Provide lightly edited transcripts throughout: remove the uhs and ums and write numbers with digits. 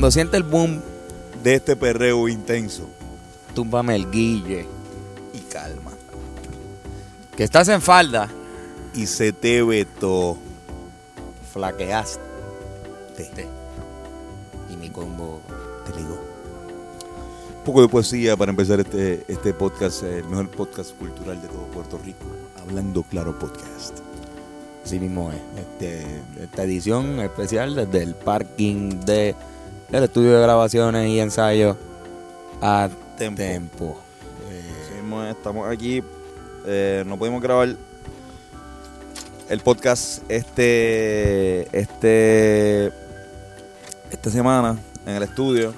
Cuando siente el boom de este perreo intenso, túmbame el guille y calma. Que estás en falda y se te vetó. Flaqueaste. Y mi combo te ligó. Un poco de poesía para empezar este podcast, el mejor podcast cultural de todo Puerto Rico, Hablando Claro Podcast. Así mismo es. Esta edición especial desde el parking del estudio de grabaciones y ensayos A Tempo. Así mismo es, estamos aquí. No pudimos grabar el podcast esta semana en el estudio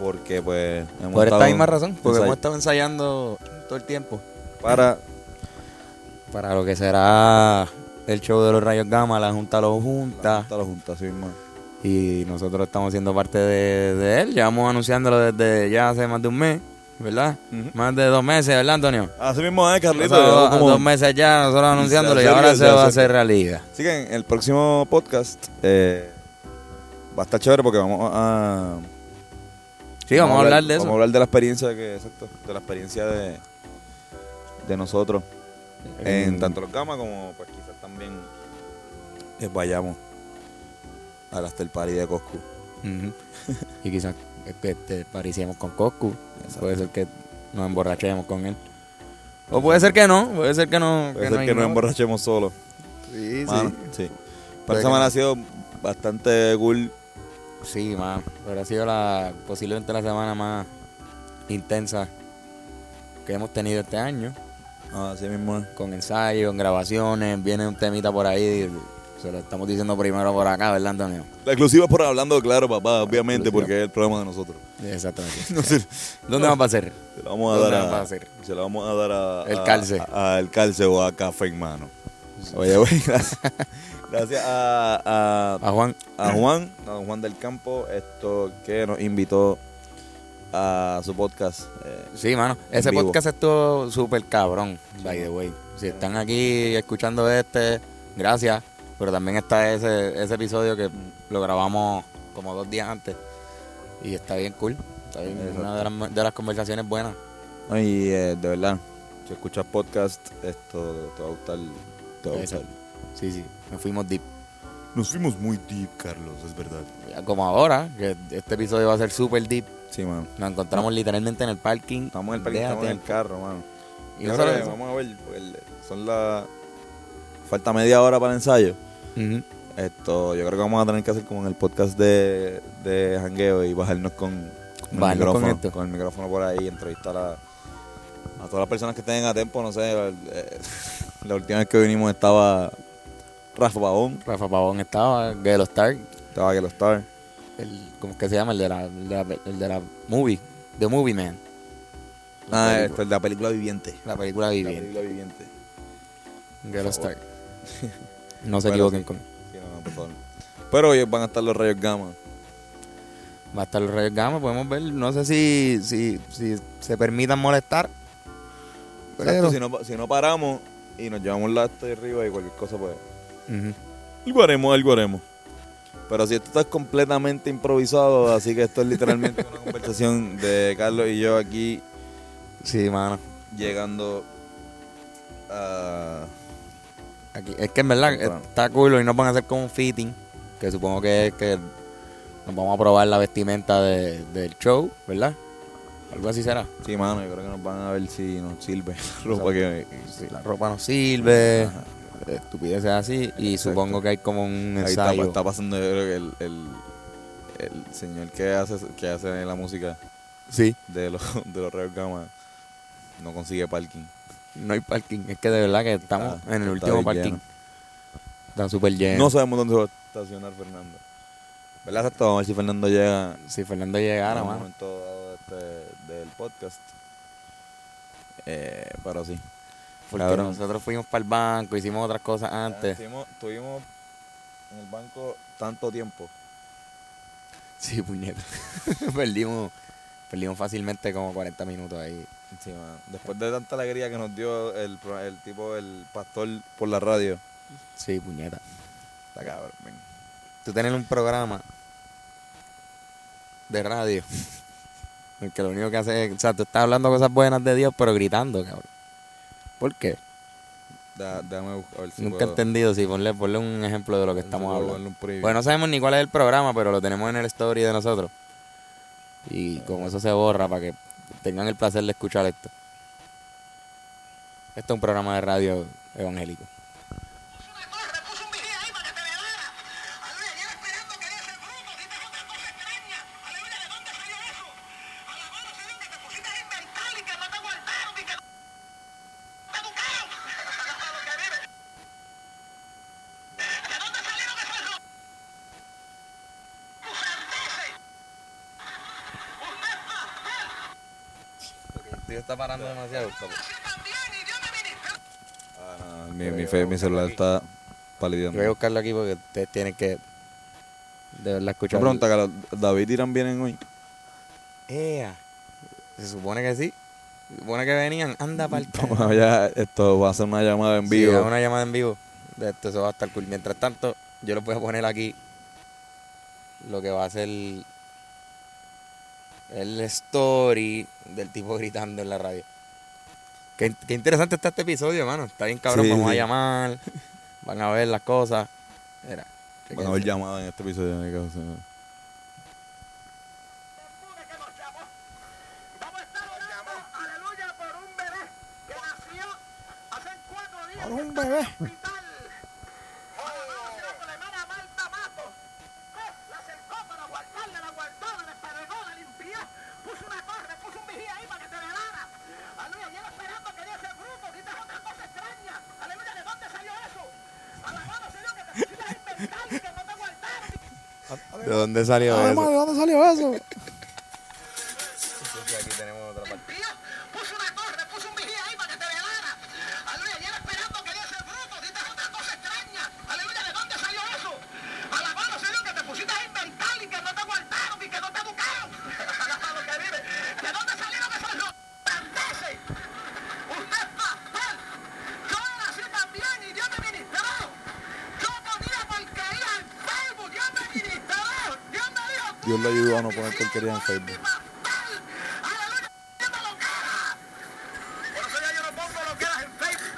porque pues hemos por esta misma razón, porque hemos estado ensayando todo el tiempo para lo que será el show de los Rayos Gamma, la Junta los Junta. La Junta los Junta, sí mismo. Y nosotros estamos siendo parte de él. Llevamos anunciándolo desde ya hace más de un mes, ¿verdad? Uh-huh. Más de 2 meses, ¿verdad, Antonio? Así mismo es, Carlito. O sea, como 2 meses ya nosotros anunciándolo y ahora se va a hacer realidad. Así que en el próximo podcast va a estar chévere porque vamos a hablar de eso. Vamos a hablar de la experiencia de nosotros en tanto los Gamma como pues quizás también vayamos al after party de Coscu. Uh-huh. Y quizás que pariciemos con Coscu. Exacto. Puede ser que nos emborrachemos con él. O puede ser que no. Puede ser que no nos emborrachemos solos. Sí, mano, sí. Para esa semana ha sido bastante cool. Sí, man. Pero ha sido posiblemente la semana más intensa que hemos tenido este año. Así mismo. Con ensayos, con grabaciones. Viene un temita por ahí. Se lo estamos diciendo primero por acá, ¿verdad, Antonio? La exclusiva es por Hablando Claro, papá, obviamente, porque es el programa de nosotros. Exactamente. ¿Dónde va a ser? Se lo vamos a dar el calce. Al calce o a Café en Mano. Oye, güey, gracias a Juan. A Juan del Campo, esto que nos invitó a su podcast. Sí, mano. Ese podcast estuvo súper cabrón, by the way. Si están aquí escuchando gracias. Pero también está ese episodio que lo grabamos como 2 días antes. Y está bien cool. Está bien, es una de las conversaciones buenas. No, y de verdad, si escuchas podcast, esto te va a gustar. Sí. Nos fuimos muy deep, Carlos, es verdad. Como ahora, que este episodio va a ser súper deep. Sí, mano. Nos encontramos literalmente en el parking. Estamos en el parking, estamos en el carro, mano. Y ahora vamos a ver, falta media hora para el ensayo. Uh-huh. Yo creo que vamos a tener que hacer como en el podcast de jangueo y bajarnos con el micrófono por ahí, entrevistar a todas las personas que estén a tiempo. No sé, la última vez que vinimos estaba Rafa Pavón estaba, Gelo Star, ¿cómo es que se llama? El de la movie, The Movie Man. La película viviente. Gelo Star. No se equivoquen con él. Sí, no, por favor. Pero hoy van a estar los Rayos Gamma. Podemos ver. No sé si se permitan molestar. Exacto, si no paramos y nos llevamos la de arriba y cualquier cosa, pues. Uh-huh. Algo haremos. Pero si esto está completamente improvisado, así que esto es literalmente una conversación de Carlos y yo aquí. Sí, mano. Llegando a. Aquí. Es que en verdad está cool y nos van a hacer como un fitting, que supongo que es que nos vamos a probar la vestimenta del show, ¿verdad? Algo así será. Sí, mano, yo creo que nos van a ver si nos sirve la ropa. Si la ropa nos sirve, ajá, estupideces así, y exacto. Supongo que hay como un ensayo. Ahí está pasando, yo creo que el señor que hace la música, sí, de los Rayos Gamma no consigue parking. No hay parking, es que de verdad que estamos en el último parking. Lleno. Está súper lleno. No sabemos dónde se va a estacionar Fernando. ¿Verdad? Exacto, vamos a ver si Fernando llega. Si Fernando llegara, mano. En un momento dado del podcast. Pero sí. Porque nosotros fuimos para el banco, hicimos otras cosas antes. Estuvimos en el banco tanto tiempo. Sí, puñeta. Perdimos fácilmente como 40 minutos ahí. Sí, man. Después de tanta alegría que nos dio el pastor por la radio. Sí, puñeta. Está cabrón. Tú tenés un programa de radio. Porque lo único que hace es... O sea, tú estás hablando cosas buenas de Dios, pero gritando, cabrón. ¿Por qué? Déjame buscar, a ver si nunca he entendido, sí, ponle un ejemplo de lo que estamos hablando. Pues no sabemos ni cuál es el programa, pero lo tenemos en el story de nosotros. Y con eso se borra para que tengan el placer de escuchar esto. Esto es un programa de radio evangélico. Está parando demasiado. Mi celular está palideando. Voy a buscarlo aquí porque ustedes tienen que de verdad escuchar. Una pregunta, ¿David Irán vienen hoy? Se supone que sí. Se supone que venían. Anda para el carajo. Ya, esto va a ser una llamada en vivo. Sí, una llamada en vivo. De esto se va a estar cool. Mientras tanto, yo les voy a poner aquí lo que va a ser el story del tipo gritando en la radio. Qué interesante está este episodio, hermano. Está bien cabrón, sí, vamos a llamar. Van a ver las cosas. Mira, van a haber llamadas en este episodio, en el caso. Vamos a estar orando, aleluya, por un bebé que nació hace 4 días. Por un bebé. ¿De dónde salió eso? Madre, ¿de dónde salió eso? Aquí tenemos otra parte. Puso una torre, puso un vigía ahí para que te velara. Aleluya, lleva esperando que digas el bruto, dices otra cosa extraña. Aleluya, ¿de dónde salió eso? Alabado sea Dios que te pusiste a inventar y que no te guardaron y que no te buscaron. Alabado que vive. ¿De dónde salieron esos grandeces? Usted es pastor. Yo era así también y Dios me ministró. Yo ponía porquería en Facebook, Dios me ministró. Dios le ayudó a no poner porquería en Facebook. Por eso ya yo no pongo lo que eras en Facebook.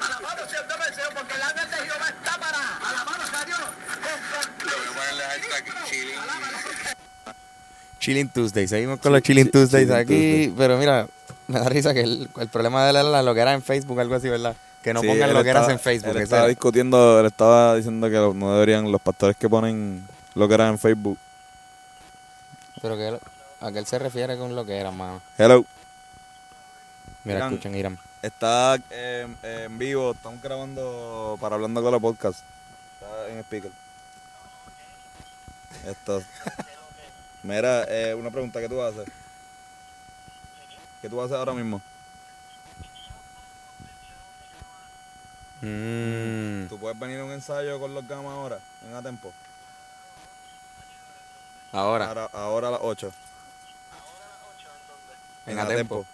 Alabado sea Dios, deseo, porque la mente de Jehová está para. Alabado sea Dios. Chilling Tuesday. Seguimos con los Chilling Tuesdays aquí. Pero mira, me da risa que el problema de él era lo que era en Facebook, algo así, ¿verdad? Que no pongan lo que eras en Facebook. Él estaba discutiendo, él estaba diciendo que no deberían los pastores que ponen lo que eras en Facebook. Pero que a qué él se refiere con lo que era, mano. Hello. Mira, Irán, escuchen, Irán. Está en vivo, estamos grabando para Hablando Claro Podcast. Está en speaker. Esto. Mira, una pregunta, ¿qué tú vas a hacer? ¿Qué tú vas a hacer ahora mismo? ¿Tú puedes venir a un ensayo con los Gamma ahora, en A tempo? Ahora a las 8. ¿Ahora a las 8 en dónde? En A tempo.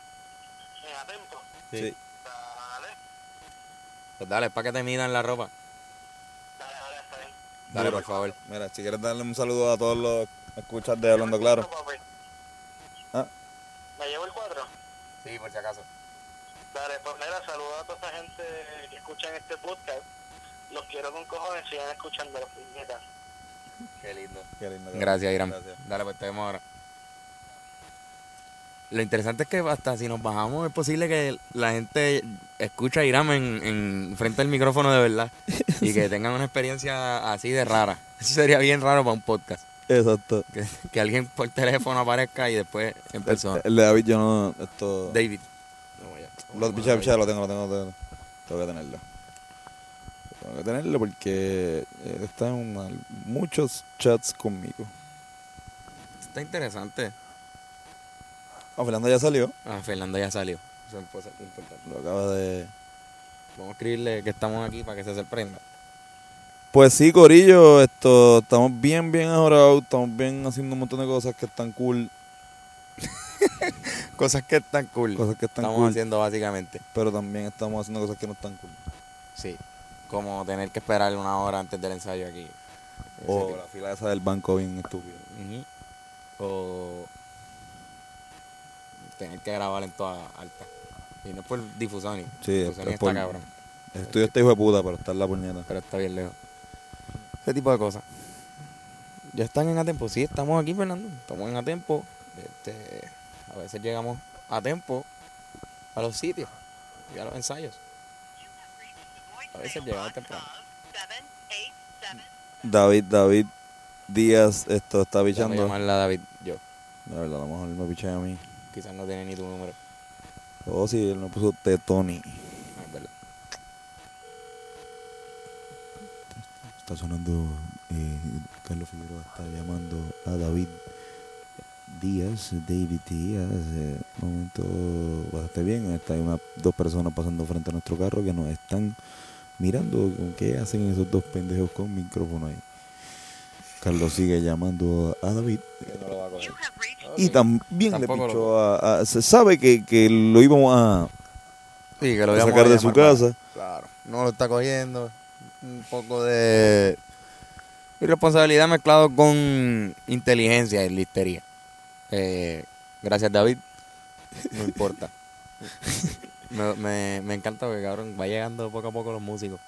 ¿En A tempo? Sí. Dale. Pues dale, es para que te midan la ropa. Dale, está bien. Dale, por favor. Mira, si quieres darle un saludo a todos los escuchas de Hablando Claro. ¿Ah? ¿Me llevo el 4? Sí, por si acaso. Dale, pues mira, saludo a toda esa gente que escucha en este podcast. Los quiero con cojones, sigan escuchando las puñetas. Qué lindo. Gracias, Irán. Gracias. Dale, pues te vemos ahora. Lo interesante es que hasta si nos bajamos es posible que la gente escuche a Irán en frente al micrófono de verdad y que tengan una experiencia así de rara. Eso sería bien raro para un podcast. Exacto. Que alguien por teléfono aparezca y después en persona. El de David, yo no... Esto... David. No, ya. Lo tengo. Tengo que tenerlo porque está en muchos chats conmigo. Está interesante. Fernando ya salió. Fernando ya salió. Eso es importante. Lo acaba de... Vamos a escribirle que estamos aquí para que se sorprenda. Pues sí, corillo, estamos bien ajorados, estamos bien haciendo un montón de cosas que están cool. Cosas que están cool. Estamos haciendo básicamente. Pero también estamos haciendo cosas que no están cool. Sí. Como tener que esperar 1 hora antes del ensayo aquí. O la fila esa del banco bien estúpida. Uh-huh. o tener que grabar en toda alta. Y no es por difusón. Sí, difusón es por, está cabrón. El estudio está hijo de puta, pero está en la puñeta. Pero está bien lejos. Ese tipo de cosas. Ya están en A tempo. Sí, estamos aquí, Fernando. Estamos en A tempo. A veces llegamos a tempo a los sitios y a los ensayos. A veces llegamos temprano. David Díaz, esto está pichando. Voy a llamarla David, yo. La verdad, a lo mejor me piché a mí. Quizás no tiene ni tu número. Oh, sí, él no puso Tetoni. No, es verdad. Está sonando. Carlos Figueroa está llamando a David Díaz. David Díaz. Momento bastante bien. Está, hay dos personas pasando frente a nuestro carro que nos están mirando. ¿Con qué hacen esos dos pendejos con micrófono ahí? Carlos sigue llamando a David. No lo va a coger. Y también tampoco le pichó a... Se sabe que lo íbamos a, sí, que lo íbamos a sacar de su casa. Claro, no lo está cogiendo. Un poco de irresponsabilidad mezclado con inteligencia y listería. Gracias, David. No importa. me encanta porque, cabrón, va llegando poco a poco los músicos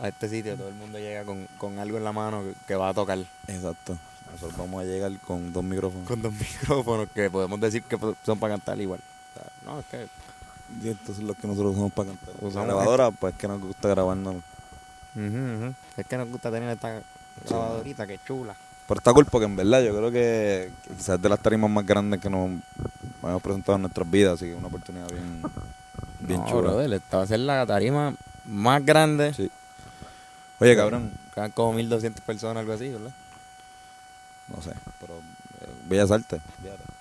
a este sitio. Todo el mundo llega con algo en la mano que va a tocar. Exacto. Nosotros vamos a llegar con dos micrófonos. Con dos micrófonos que podemos decir que son para cantar igual. O sea, no, es que... Y estos son los que nosotros usamos para cantar. Usamos la grabadora, este. Pues es que nos gusta grabarnos. Uh-huh. Es que nos gusta tener esta grabadorita, que chula. Pero está cool porque en verdad yo creo que quizás es de las tarimas más grandes que nos hemos presentado en nuestras vidas. Así que es una oportunidad bien chula. Brother, esta va a ser la tarima más grande. Sí. Oye, cabrón, quedan como 1,200 personas, algo así, ¿verdad? No sé, pero Bellas Artes,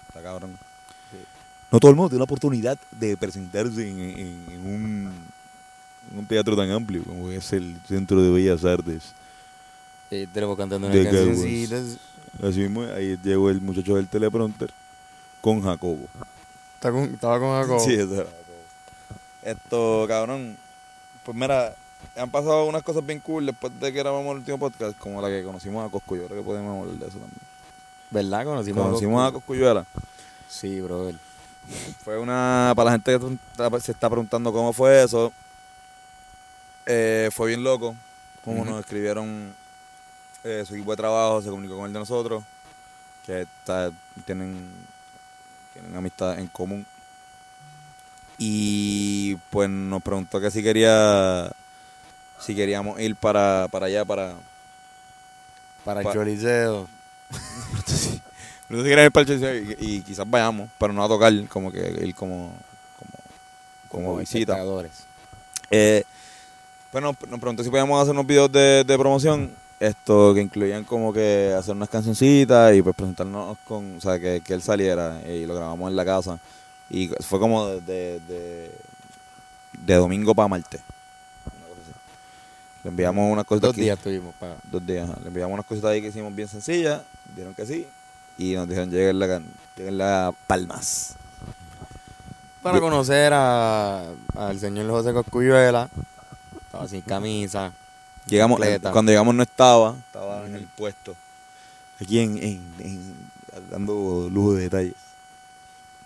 está cabrón. Sí. No todo el mundo tiene la oportunidad de presentarse en un teatro tan amplio como es el Centro de Bellas Artes. Tenemos cantando una cancioncita. Así mismo, ahí llegó el muchacho del teleprompter con Jacobo. Estaba con Jacobo. Sí, estaba con Jacobo. Esto, cabrón, pues mira... Han pasado unas cosas bien cool después de que grabamos el último podcast, como la que conocimos a Cosculluela, que podemos hablar de eso también. ¿Verdad? Conocimos a Cosculluela. Sí, brother. Fue una... Para la gente que se está preguntando cómo fue eso, fue bien loco. Como nos escribieron, su equipo de trabajo se comunicó con el de nosotros, que tienen amistad en común. Y pues nos preguntó que si queríamos ir para allá, para el Choliseo. Pero si querés ir para el Choliseo y quizás vayamos, pero no a tocar, como que ir como visita. Pues nos preguntó si podíamos hacer unos videos de promoción, esto que incluían como que hacer unas cancioncitas y pues presentarnos con, o sea, que él saliera, y lo grabamos en la casa. Y fue como de domingo para martes. Le enviamos unas cositas. 2 días tuvimos para. 2 días, le enviamos unas cositas ahí que hicimos bien sencillas. Dijeron que sí. Y nos dijeron lleguenla Palmas. Para conocer al señor José Cosculluela. Estaba sin camisa. Llegamos, cuando llegamos no estaba en el puesto. Aquí dando lujo de detalles.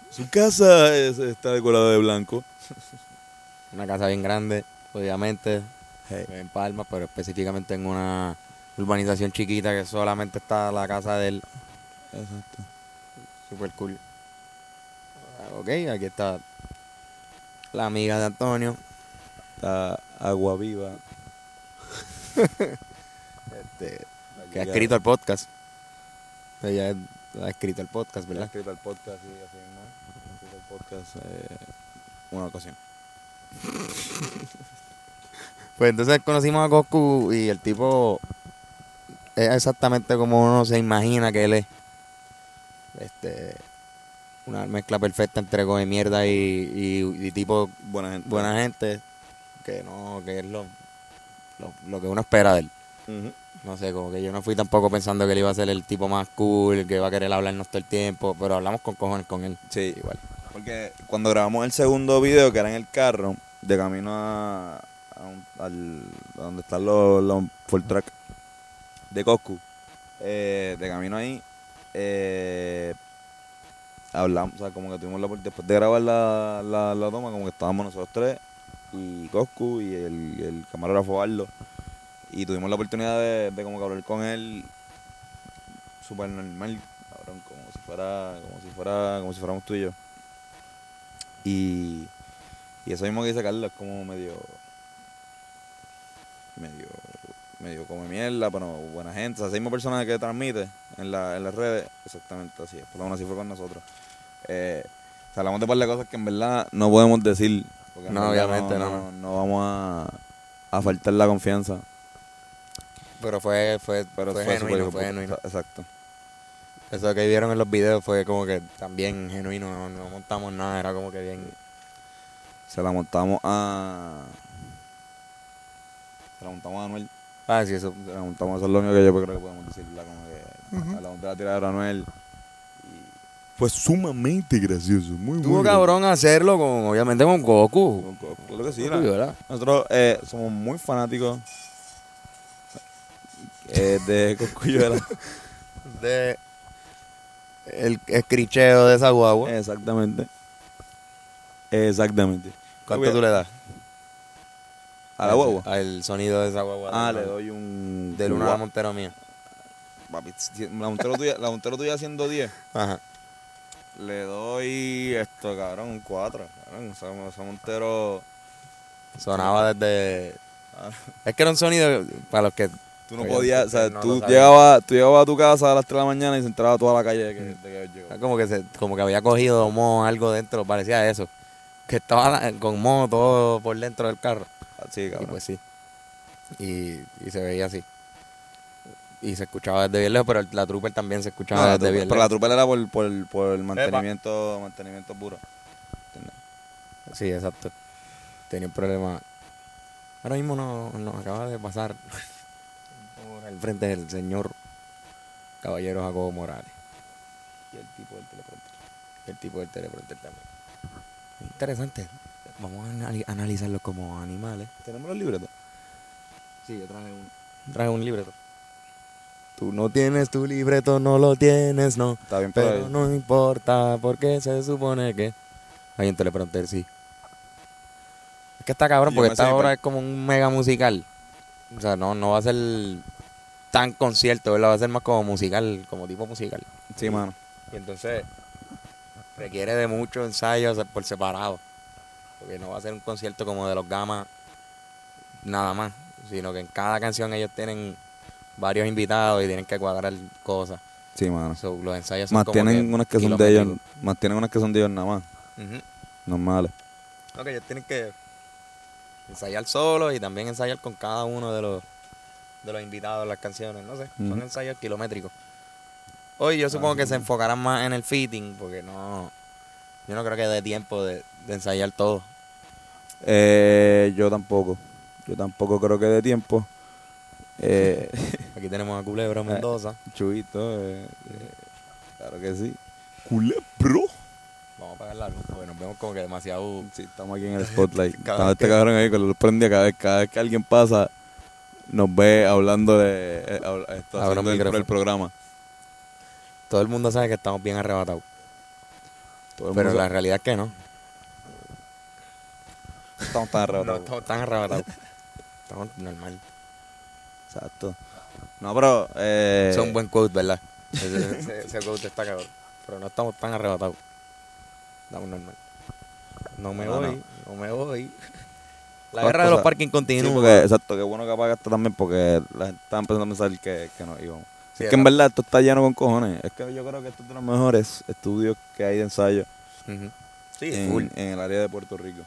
Su casa está decorada de blanco. Una casa bien grande, obviamente. Hey. En Palmas, pero específicamente en una urbanización chiquita que solamente está la casa de él. Exacto. Super cool. Ok, aquí está la amiga de Antonio. Está Agua Viva. Que ha escrito el podcast. Ella ha escrito el podcast, ¿verdad? Ha escrito el podcast, sí, así mismo. Ha escrito el podcast una ocasión. Pues entonces conocimos a Coscu y el tipo es exactamente como uno se imagina que él es. Una mezcla perfecta entre coge mierda y tipo buena gente que es lo que uno espera de él. Uh-huh. No sé, como que yo no fui tampoco pensando que él iba a ser el tipo más cool, que iba a querer hablarnos todo el tiempo, pero hablamos con cojones con él. Sí, igual. Porque cuando grabamos el segundo video, que era en el carro, de camino a donde están los Full Track de Coscu, de camino ahí, hablamos, o sea, como que tuvimos la oportunidad, después de grabar la toma, como que estábamos nosotros tres, y Coscu, y el camarógrafo Arlo, y tuvimos la oportunidad de como que hablar con él, súper normal, cabrón, como si fuéramos tú y yo. Y eso mismo que dice Carlos, como medio come mierda, pero buena gente. O sea, esa misma persona que transmite en las redes, exactamente así es. Por lo menos así fue con nosotros. O sea, hablamos de un par de cosas que en verdad no podemos decir. Porque no, obviamente no. No vamos a faltar la confianza. Pero fue genuino, fue genuino. Exacto. Eso que vieron en los videos fue como que también genuino, no montamos nada, era como que bien. Se la montamos a Anuel. Ah, sí, eso. Se la montamos, eso es lo único que yo creo que podemos decirla, como que hablamos de la tirada de Anuel. Fue sumamente gracioso, muy bueno. Tuvo cabrón hacerlo obviamente con Goku. Con Goku, claro que sí, ¿verdad? Nosotros somos muy fanáticos de Cosculluela. De el escricheo de esa guagua. Exactamente. ¿Cuánto tú le das? ¿A la guagua? Al sonido de esa guagua. Ah, le doy un... De Luna a la Montero mía. Papi, la Montero tuya haciendo 10. Ajá. Le doy esto, cabrón, un 4. Esa Montero... Sonaba desde... Es que era un sonido para los que... Tú no podías, o sea, no tú llegabas a tu casa a las 3 de la mañana y se entraba toda la calle de que llegó. Como que había cogido moho, algo dentro, parecía eso. Que estaba con moho todo por dentro del carro. Así, cabrón. Y pues sí. Y se veía así. Y se escuchaba desde bien lejos, pero la Trooper también se escuchaba desde bien lejos. Pero la Trooper era por el mantenimiento puro. ¿Entiendes? Sí, exacto. Tenía un problema. Ahora mismo nos acaba de pasar... al frente del señor caballero Jacobo Morales y el tipo del teleprompter también. Interesante, vamos a analizarlo como animales. ¿Tenemos los libretos? Sí, yo traje un libreto. Tú no tienes tu libreto, no lo tienes, no. Está bien, pero no importa porque se supone que hay un teleprompter, sí. Es que está cabrón porque esta obra es como un mega musical. O sea, no va a ser tan concierto, ¿verdad? Va a ser más como musical, como tipo musical. Sí, mano. Y entonces requiere de muchos ensayos por separado. Porque no va a ser un concierto como de los Gamma nada más, sino que en cada canción ellos tienen varios invitados y tienen que cuadrar cosas. Sí, mano. So, los ensayos son más como tienen unas que son de ellos nada más. Uh-huh. Normales. Ok, ellos tienen que ensayar solo y también ensayar con cada uno de los invitados, las canciones, no sé, son ensayos kilométricos. Hoy yo supongo que se enfocarán más en el fitting, porque yo no creo que dé tiempo de ensayar todo. Yo tampoco creo que dé tiempo. Aquí tenemos a Culebro Mendoza. Chubito, claro que sí. Culebro. Vamos a pagar largo, porque nos vemos como que demasiado... Sí, estamos aquí en el spotlight. Cada vez que... Este cabrón ahí con los prendía, cada vez que alguien pasa... Nos ve hablando de esto, hablando del programa. Todo el mundo sabe que estamos bien arrebatados. Pero la realidad es que no. No estamos tan arrebatados. Estamos normal. Exacto. No, pero... Es un buen quote, ¿verdad? Ese quote está cabrón. Pero no estamos tan arrebatados. Estamos normal. No me voy. La guerra de los parking continúa. Sí, porque, exacto, qué bueno que apagaste también porque la gente estaba empezando a pensar que no íbamos. Sí, es que en verdad esto está lleno con cojones. Es que yo creo que esto es de los mejores estudios que hay de ensayo sí, en el área de Puerto Rico.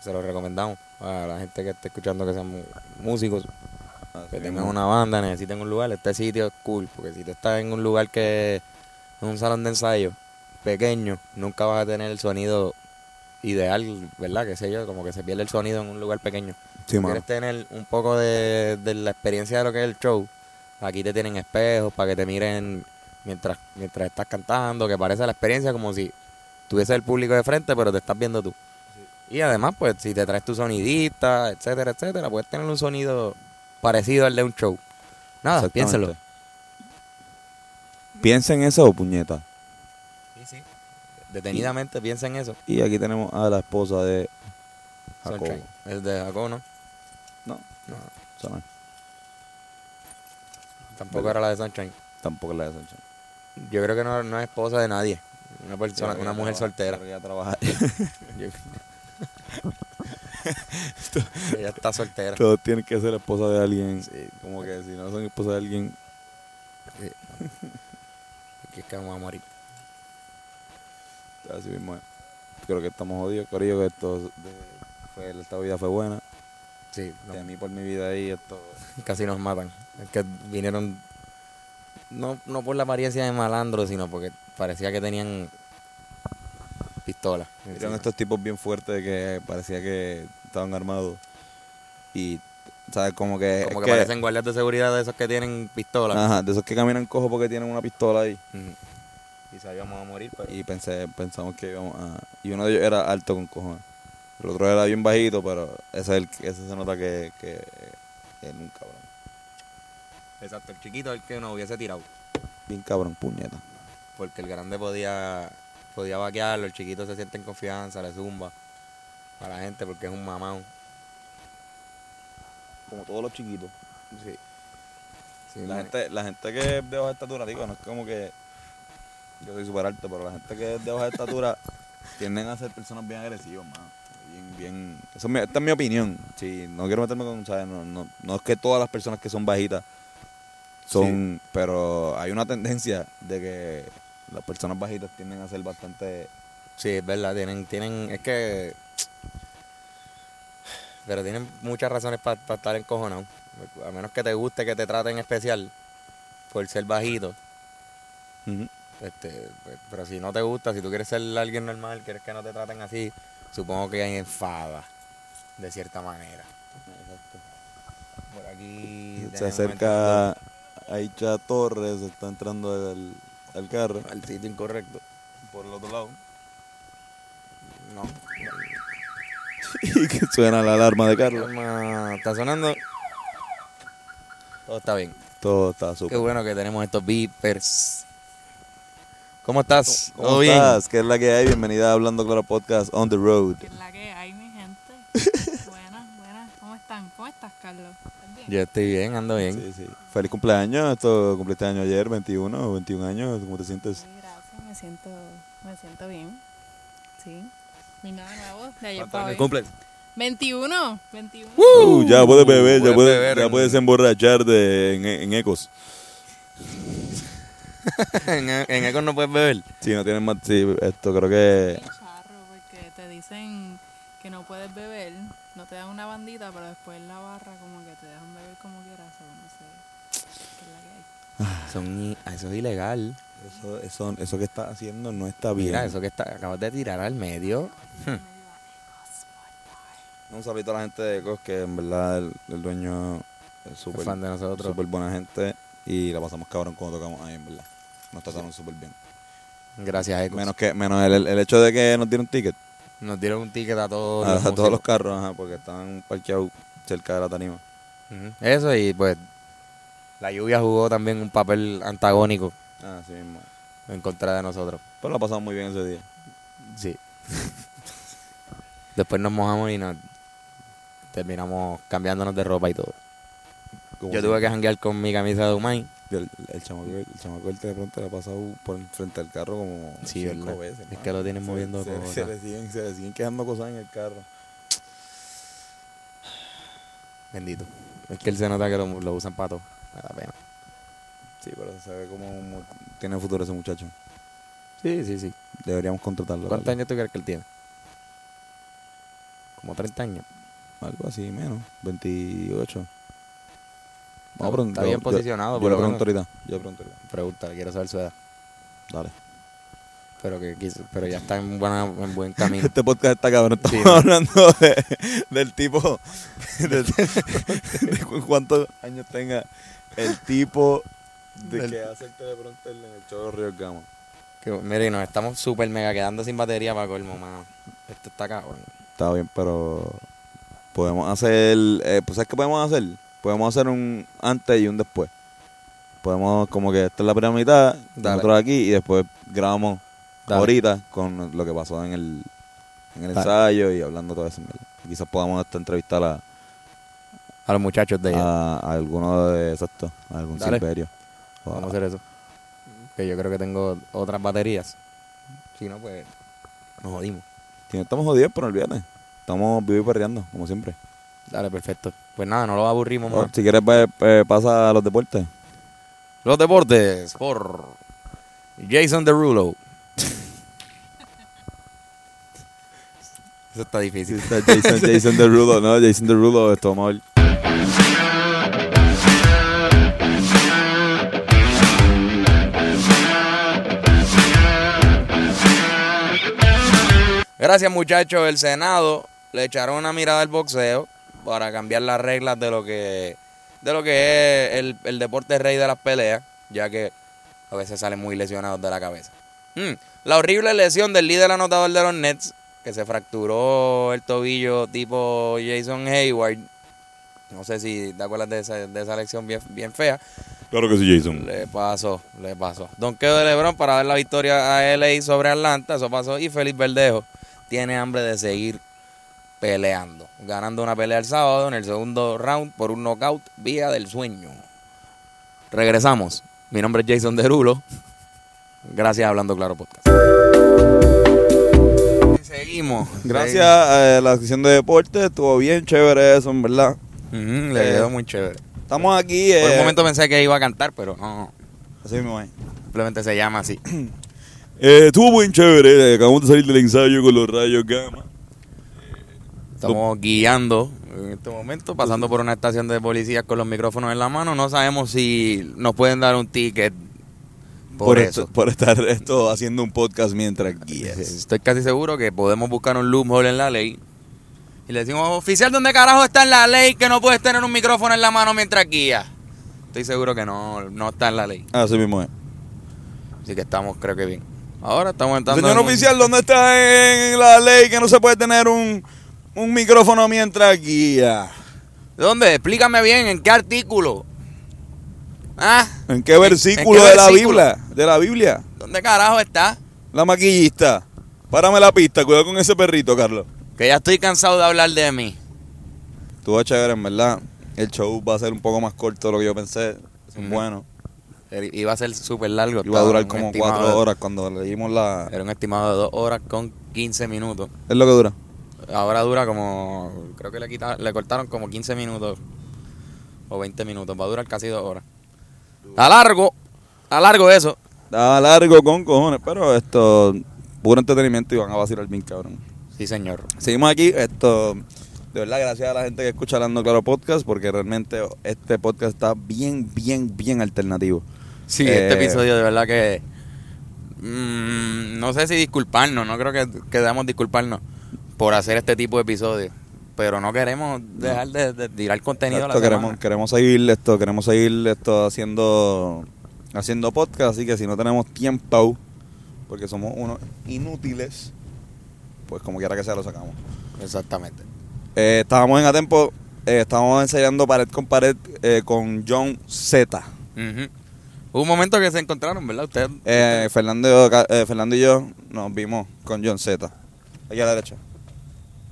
Se lo recomendamos a la gente que esté escuchando que sean músicos, que tengan una banda, necesiten un lugar. Este sitio es cool porque si tú estás en un lugar que es un salón de ensayo pequeño, nunca vas a tener el sonido... ideal, ¿verdad? Que sé yo, como que se pierde el sonido en un lugar pequeño. Sí, si quieres tener un poco de la experiencia de lo que es el show, aquí te tienen espejos para que te miren mientras estás cantando, que parece la experiencia como si tuviese el público de frente, pero te estás viendo tú. Sí. Y además, pues, si te traes tu sonidista, etcétera, etcétera, puedes tener un sonido parecido al de un show. Nada, piénselo. Piensa en eso, puñeta. Sí. Detenidamente piensa en eso. Y aquí tenemos a la esposa de Jacobo. Sunshine. ¿Es de Jacobo, no? No. Samuel. Tampoco era la de Sunshine. Tampoco era la de Sunshine. Yo creo que no es esposa de nadie. Una persona, una mujer soltera. Ella trabaja. Ella está soltera. Todos tienen que ser esposa de alguien. Sí. Como que si no son esposa de alguien. Sí. Aquí es que vamos a morir. Así mismo es. Creo que estamos jodidos, corillo, que esta vida fue buena. Sí. De mí por mi vida ahí esto. Casi nos matan. Es que vinieron no por la apariencia de malandro, sino porque parecía que tenían pistola. Eran estos tipos bien fuertes que parecía que estaban armados. Y, ¿sabes? Como que parecen guardias de seguridad de esos que tienen pistola. Ajá, de esos que caminan cojo porque tienen una pistola ahí. Uh-huh. Y sabíamos a morir, pero... Y pensamos que íbamos a... Y uno de ellos era alto con cojones. El otro era bien bajito, pero ese se nota que es un cabrón. Exacto, el chiquito es el que nos hubiese tirado. Bien cabrón, puñeta. Porque el grande podía vaquearlo, el chiquito se siente en confianza, le zumba a la gente porque es un mamón. Como todos los chiquitos. Sí. Sí, la gente que es de baja estatura, digo, no es como que... Yo soy súper alto, pero la gente que es de baja estatura tienden a ser personas bien agresivas, mano. Bien. Esta es mi opinión. Sí, no quiero meterme con, ¿sabes? No es que todas las personas que son bajitas son, sí, pero hay una tendencia de que las personas bajitas tienden a ser bastante... Sí, es verdad, tienen es que... Pero tienen muchas razones para estar encojonados. A menos que te guste que te traten especial por ser bajito. Uh-huh. Pero si no te gusta, si tú quieres ser alguien normal, quieres que no te traten así, supongo que hay enfada de cierta manera. Exacto. Por aquí se acerca Aicha Torres, está entrando al carro, al sitio incorrecto, por el otro lado. No. Y que suena la alarma de Carlos. Está sonando. Todo está bien. Todo está súper. Qué bueno que tenemos estos beepers. ¿Cómo estás? ¿Cómo estás? ¿Qué es la que hay? Bienvenida a Hablando Claro Podcast on the road. ¿Qué es la que hay, mi gente? Buenas. ¿Cómo están? ¿Cómo estás, Carlos? ¿Estás bien? Yo estoy bien, ando bien. Sí. Feliz cumpleaños. Cumpliste año ayer, 21 años. ¿Cómo te sientes? Sí, gracias. Me siento bien. Sí. Ni nada nuevo de ayer para hoy. ¿Cumples? 21. Ya puedes beber, ya puedes emborrachar en Ecos. en Ecos no puedes beber. Sí, no tienes más. Sí, esto creo que. Qué charro, porque te dicen que no puedes beber, no te dan una bandita, pero después en la barra como que te dejan beber como quieras, o no sé. ¿Qué es la que hay? Eso es ilegal. Eso que estás haciendo no está bien. Mira, eso que acabas de tirar al medio. Un saludo a la gente de Ecos, que en verdad el dueño es súper fan de nosotros, súper buena gente, y la pasamos cabrón cuando tocamos ahí, en verdad. Nos trataron súper bien. Gracias, Ecos. Menos el hecho de que nos dieron un ticket. Nos dieron un ticket a todos. A todos los carros, ajá, porque estaban parqueados cerca de la tarima. Uh-huh. Eso, y pues la lluvia jugó también un papel antagónico. Ah, sí mismo. En contra de nosotros. Pero la pasamos muy bien ese día. Sí. Después nos mojamos y nos terminamos cambiándonos de ropa y todo. Yo tuve que janguear con mi camisa de Humay. El chamaco de pronto le ha pasado por enfrente del carro como 5 veces. Es que lo tienen moviendo. Se le siguen quejando cosas en el carro. Bendito. Es que él se nota que lo usan para todo. Me da pena. Sí, pero se ve como tiene futuro ese muchacho. Sí. Deberíamos contratarlo. ¿Cuántos años tú crees que él tiene? Como 30 años. Algo así, menos. 28. No, pero está bien posicionado. Yo le pregunto ahorita. Pregúntale, quiero saber su edad. Dale. Pero ya está en buen camino. Este podcast está cabrón. Estamos hablando del tipo. De cuántos años tenga el tipo que hace el teleprompter en el show de Rayos Gamma. Mire, nos estamos súper mega quedando sin batería para colmo, mano. Esto está cabrón. Está bien, pero podemos hacer... ¿Pues sabes qué podemos hacer? Podemos hacer un antes y un después. podemos como que esta es la primera mitad, nosotros aquí, y después grabamos ahorita con lo que pasó en el ensayo y hablando todo eso. Quizás podamos hasta entrevistar a los muchachos de ellos. A alguno de exacto, a algún Silverio. Vamos a hacer eso. Que yo creo que tengo otras baterías. Si no, pues nos jodimos. Si no estamos jodidos, pero olvídate. Estamos vivos y perreando, como siempre. Dale, perfecto. Pues nada, no los aburrimos más. Si quieres, pasa a los deportes. Los deportes por Jason Derulo. Eso está difícil. Sí, está Jason Derulo, ¿no? Jason Derulo, esto vamos a ver. Gracias, muchachos. El Senado le echaron una mirada al boxeo para cambiar las reglas de lo que es el deporte rey de las peleas, ya que a veces salen muy lesionados de la cabeza. La horrible lesión del líder anotador de los Nets, que se fracturó el tobillo tipo Jason Hayward. No sé si te acuerdas de esa lesión bien, bien fea. Claro que sí, Jason. Le pasó. Donqueo de LeBron para dar la victoria a LA sobre Atlanta. Eso pasó. Y Félix Verdejo tiene hambre de seguir peleando, ganando una pelea el sábado en el segundo round por un knockout vía del sueño. Regresamos. Mi nombre es Jason Derulo. Gracias a Hablando Claro Podcast. Seguimos. Gracias a la sección de deporte. Estuvo bien chévere eso, en verdad. Le quedó muy chévere. Estamos aquí. Por un momento pensé que iba a cantar, pero no. Así mismo es. Simplemente se llama así. Estuvo muy chévere. Acabamos de salir del ensayo con los Rayos Gamma. Estamos guiando en este momento, pasando por una estación de policías con los micrófonos en la mano. No sabemos si nos pueden dar un ticket por eso. Por estar haciendo un podcast mientras guías. Estoy casi seguro que podemos buscar un loophole en la ley. Y le decimos, oficial, ¿dónde carajo está en la ley que no puedes tener un micrófono en la mano mientras guías? Estoy seguro que no está en la ley. Así mismo es. Así que estamos, creo que bien. Ahora estamos entrando. Señor oficial, ¿dónde está en la ley que no se puede tener un micrófono mientras guía? ¿Dónde? Explícame bien, ¿en qué artículo? ¿Ah? ¿En qué versículo de la Biblia? ¿Dónde carajo está? La maquillista. Párame la pista, cuidado con ese perrito, Carlos. Que ya estoy cansado de hablar de mí. Estuvo chévere, en verdad. El show va a ser un poco más corto de lo que yo pensé. Es bueno. Iba a ser súper largo. Iba a durar como 4 horas cuando leímos la... Era un estimado de 2 horas con 15 minutos. ¿Es lo que dura? Ahora dura como... Creo que le cortaron como 15 minutos o 20 minutos. Va a durar casi 2 horas. Está largo eso. Está largo con cojones, pero puro entretenimiento y van a vacilar bien, cabrón. Sí, señor. Seguimos aquí. De verdad, gracias a la gente que escucha Hablando Claro Podcast, porque realmente este podcast está bien, bien, bien alternativo. Sí, este episodio de verdad que... no sé si disculparnos, no creo que debamos disculparnos por hacer este tipo de episodios, pero no queremos dejar de tirar contenido a la semana. Queremos seguir haciendo podcast, así que si no tenemos tiempo, porque somos unos inútiles, pues como quiera que sea lo sacamos. Exactamente. Estábamos en A Tempo, estábamos ensayando pared con pared con Jon Z. Uh-huh. Hubo un momento que se encontraron, ¿verdad? Ustedes. Fernando y yo nos vimos con Jon Z. Allá a la derecha.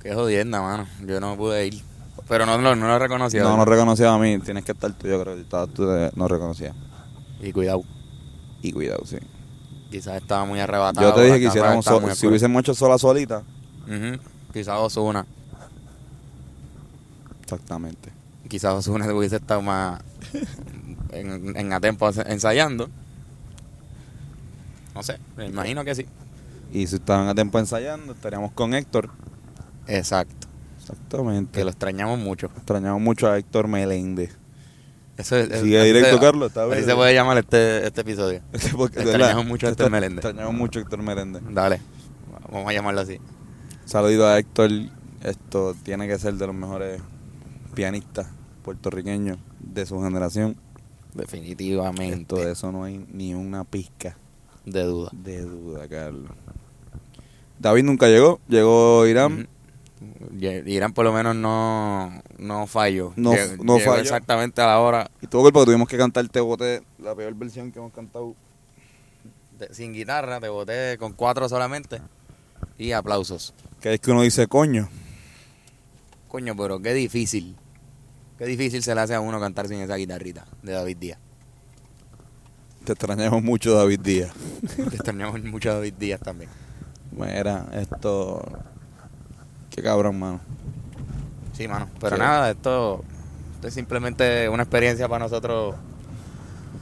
Qué jodienda, mano. Yo no pude ir. Pero no lo reconocía. No reconocía a mí. Tienes que estar tú, yo creo. Que estabas tú, no reconocía. Y cuidado, sí. Quizás estaba muy arrebatado. Yo te dije que hiciéramos... si hubiésemos hecho solita... Uh-huh. Quizás Ozuna. Exactamente. Quizás Ozuna hubiese estado más... en A Tempo ensayando. No sé. Me imagino que sí. Y si estaban A Tempo ensayando, estaríamos con Héctor. Exacto. Exactamente. Que lo extrañamos mucho. Extrañamos mucho a Héctor Meléndez. Sigue directo, Carlos. Así se puede llamar este episodio. Extrañamos mucho a Héctor Meléndez. Extrañamos mucho a Héctor Meléndez. Dale. Vamos a llamarlo así. Saludito a Héctor. Esto tiene que ser de los mejores pianistas puertorriqueños de su generación. Definitivamente. De eso no hay ni una pizca de duda, Carlos. David nunca llegó Irán, Irán por lo menos no falló. No falló exactamente a la hora. Y todo el porque tuvimos que cantar Te Boté, la peor versión que hemos cantado. Sin guitarra, Te Boté con 4 solamente. Y aplausos. Que es que uno dice, coño, pero qué difícil. Qué difícil se le hace a uno cantar sin esa guitarrita de David Díaz. Te extrañamos mucho, David Díaz. Te extrañamos mucho, David Díaz también. Mira, esto... Qué cabrón, mano. Sí, mano. Pero sí, nada, esto es simplemente una experiencia para nosotros.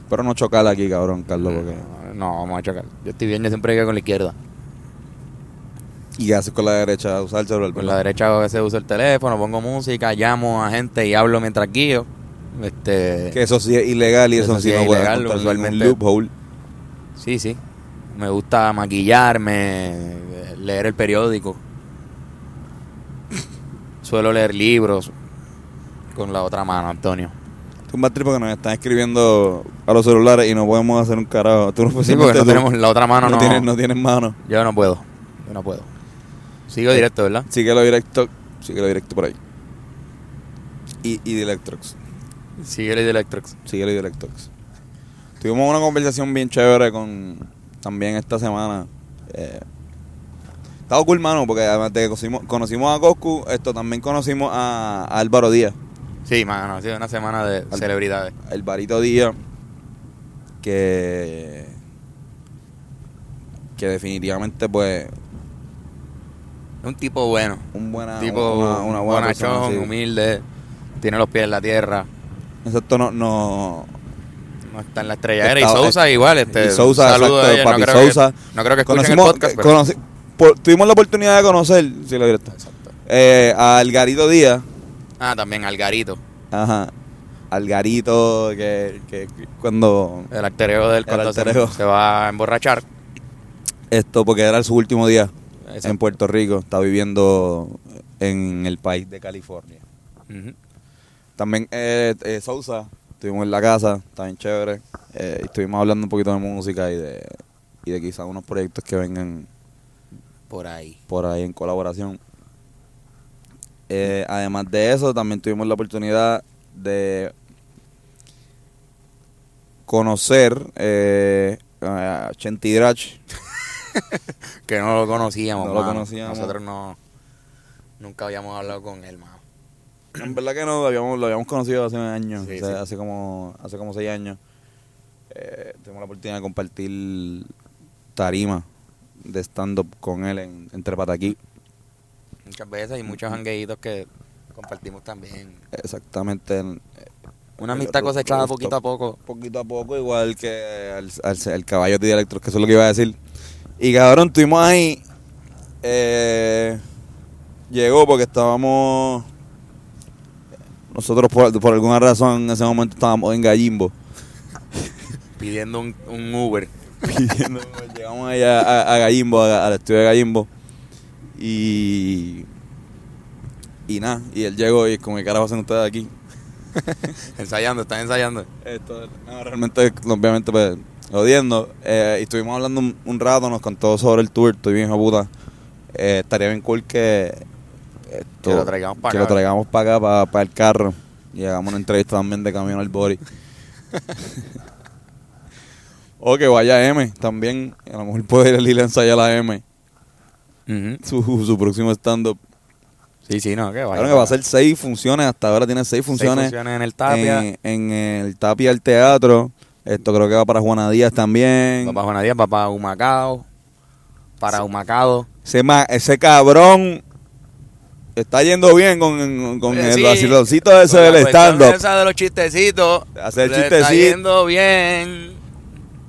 Pero no chocar aquí, cabrón, Carlos, porque... No, vamos a chocar. Yo estoy bien, yo siempre llego con la izquierda. ¿Y qué haces con la derecha? ¿Usar el celular? Con la derecha a veces uso el teléfono, pongo música, llamo a gente y hablo mientras guío. Que eso sí es ilegal y eso sí no puede contar usualmente. Un loophole. Sí, sí. Me gusta maquillarme, leer el periódico. Suelo leer libros con la otra mano, Antonio. Es un mal trip porque nos están escribiendo a los celulares y no podemos hacer un carajo. Tú no, sí, porque no tenemos la otra mano. No tienes mano. Yo no puedo. Sigo directo, ¿verdad? Síguelo directo por ahí. Y de Electrox. Síguelo de Electrox. Tuvimos una conversación bien chévere con... También esta semana. Estaba cool, mano, porque además de que conocimos a Coscu, también conocimos a Álvaro Díaz. Sí, mano, ha sido una semana de celebridades. El Barito Díaz, que definitivamente, pues... un tipo bueno. Un buenachón, humilde, tiene los pies en la tierra. Exacto, no está en la estrelladera. Y Sousa igual. Y Sousa, exacto, a ella, papi Sousa. No creo que escuchen el podcast. Tuvimos la oportunidad de conocer, sí, lo directo. Exacto. A Algarito Díaz. Ah, también Algarito. Ajá. Algarito, que cuando... El altereo de él cuando se va a emborrachar. Porque era su último día. Exacto. En Puerto Rico, está viviendo en el país de California. Uh-huh. También Sousa, estuvimos en la casa, está bien chévere. Estuvimos hablando un poquito de música y de quizás unos proyectos que vengan por ahí en colaboración. Además de eso, también tuvimos la oportunidad de conocer a Chente Ydrach. Que no lo conocíamos. Nosotros nunca habíamos hablado con él, mano. En verdad que no, lo habíamos conocido hace años, sí, hace como 6 años. Tuvimos la oportunidad de compartir tarima de stand-up con él entre Pataquí. Muchas veces y muchos jangueitos que compartimos también. Exactamente. Una amistad cosechada poquito a poco. Poquito a poco, igual que al caballo de Electros, que eso es lo que iba a decir. Y cabrón, estuvimos ahí. Llegó porque estábamos... Nosotros por alguna razón en ese momento estábamos en Gallimbo. Pidiendo un Uber. Llegamos allá a Gallimbo, al estudio de Gallimbo. Y nada, y él llegó y con el carajo hacen ustedes aquí. Están ensayando. Realmente, obviamente, pues... Odiando, y estuvimos hablando un rato, nos contó sobre el tour, estoy bien hijo puta. Estaría bien cool que lo traigamos para acá. Para el carro. Y hagamos una entrevista también de camino al Bori. O que vaya M también. A lo mejor puede ir el Lila a ensayar a M. Uh-huh. Su próximo stand-up. Sí, no, que vaya. Claro que va a ser 6 funciones, hasta ahora tiene 6 funciones. 6 funciones en el Tapia. En el Tapia del teatro. Creo que va para Juana Díaz también. Va para Juana Díaz, va para Humacao. Ese cabrón está yendo bien con el vacilocito ese del stand-up. Esa de los chistecitos. Hacer chistecitos. Está yendo bien.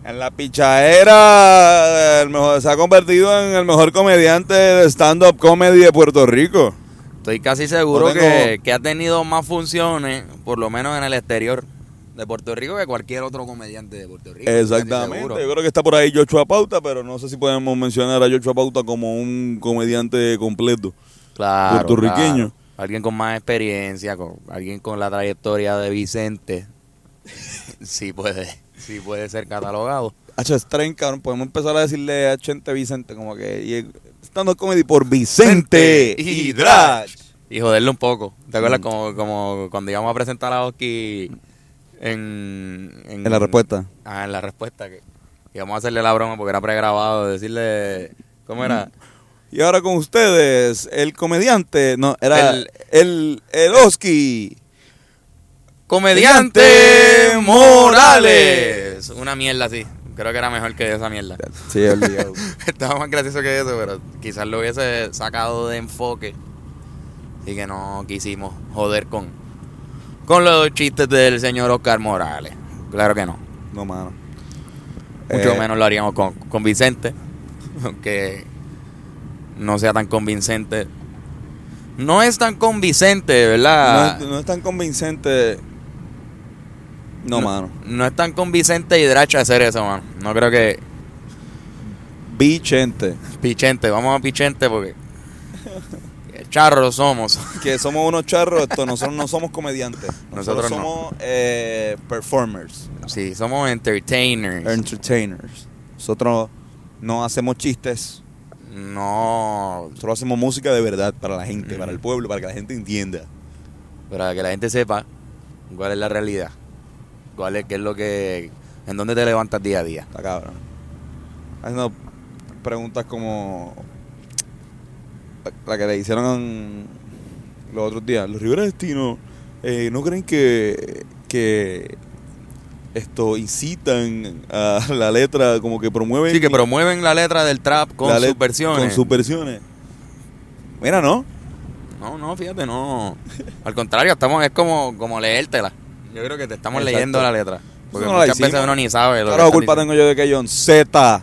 En la pichadera se ha convertido en el mejor comediante de stand-up comedy de Puerto Rico. Estoy casi seguro que ha tenido más funciones, por lo menos en el exterior de Puerto Rico, que cualquier otro comediante de Puerto Rico. Exactamente. Yo creo que está por ahí Jocho Apauta, pero no sé si podemos mencionar a Jocho Apauta como un comediante completo. Claro, puertorriqueño. Claro. Alguien con más experiencia, alguien con la trayectoria de Vicente. Sí puede ser catalogado. H. Stren, cabrón, podemos empezar a decirle a Chente Vicente, como que estando comedy por Vicente Ydrach. Y joderle un poco. ¿Te acuerdas? Como cuando íbamos a presentar a Oski en la respuesta. En la respuesta. Que íbamos a hacerle la broma porque era pregrabado. Decirle, ¿cómo era? Y ahora con ustedes, el comediante, no, era el Oski. Comediante Morales. Una mierda así. Creo que era mejor que esa mierda. Sí, obligado. Estaba más gracioso que eso, pero quizás lo hubiese sacado de enfoque. Así que no quisimos joder con los chistes del señor Oscar Morales. Claro que no. No, mano. Mucho menos lo haríamos con Vicente. Aunque no sea tan convincente. No es tan convincente, ¿verdad? No es tan convincente. No, mano. No es tan convincente Ydrach hacer eso, mano. No creo que... Pichente. Vamos a Pichente porque... charros somos. Que somos unos charros. Nosotros no somos comediantes. Nosotros somos no. Performers. Sí, somos entertainers. Nosotros no hacemos chistes. No. Nosotros hacemos música de verdad para la gente, para el pueblo, para que la gente entienda. Para que la gente sepa cuál es la realidad. Qué es lo que... ¿En dónde te levantas día a día? Está cabrón. Haciendo preguntas como... la que le hicieron los otros días. Los Rivera Destino, ¿no creen que esto incitan a la letra, como que promueven? Sí, que promueven la letra del trap con sus versiones. Con sus versiones. Mira, no, fíjate, no. Al contrario, es como leértela. Yo creo que te estamos Exacto. leyendo la letra. Porque muchas veces uno ni sabe. Claro, culpa tengo yo de que Jon Z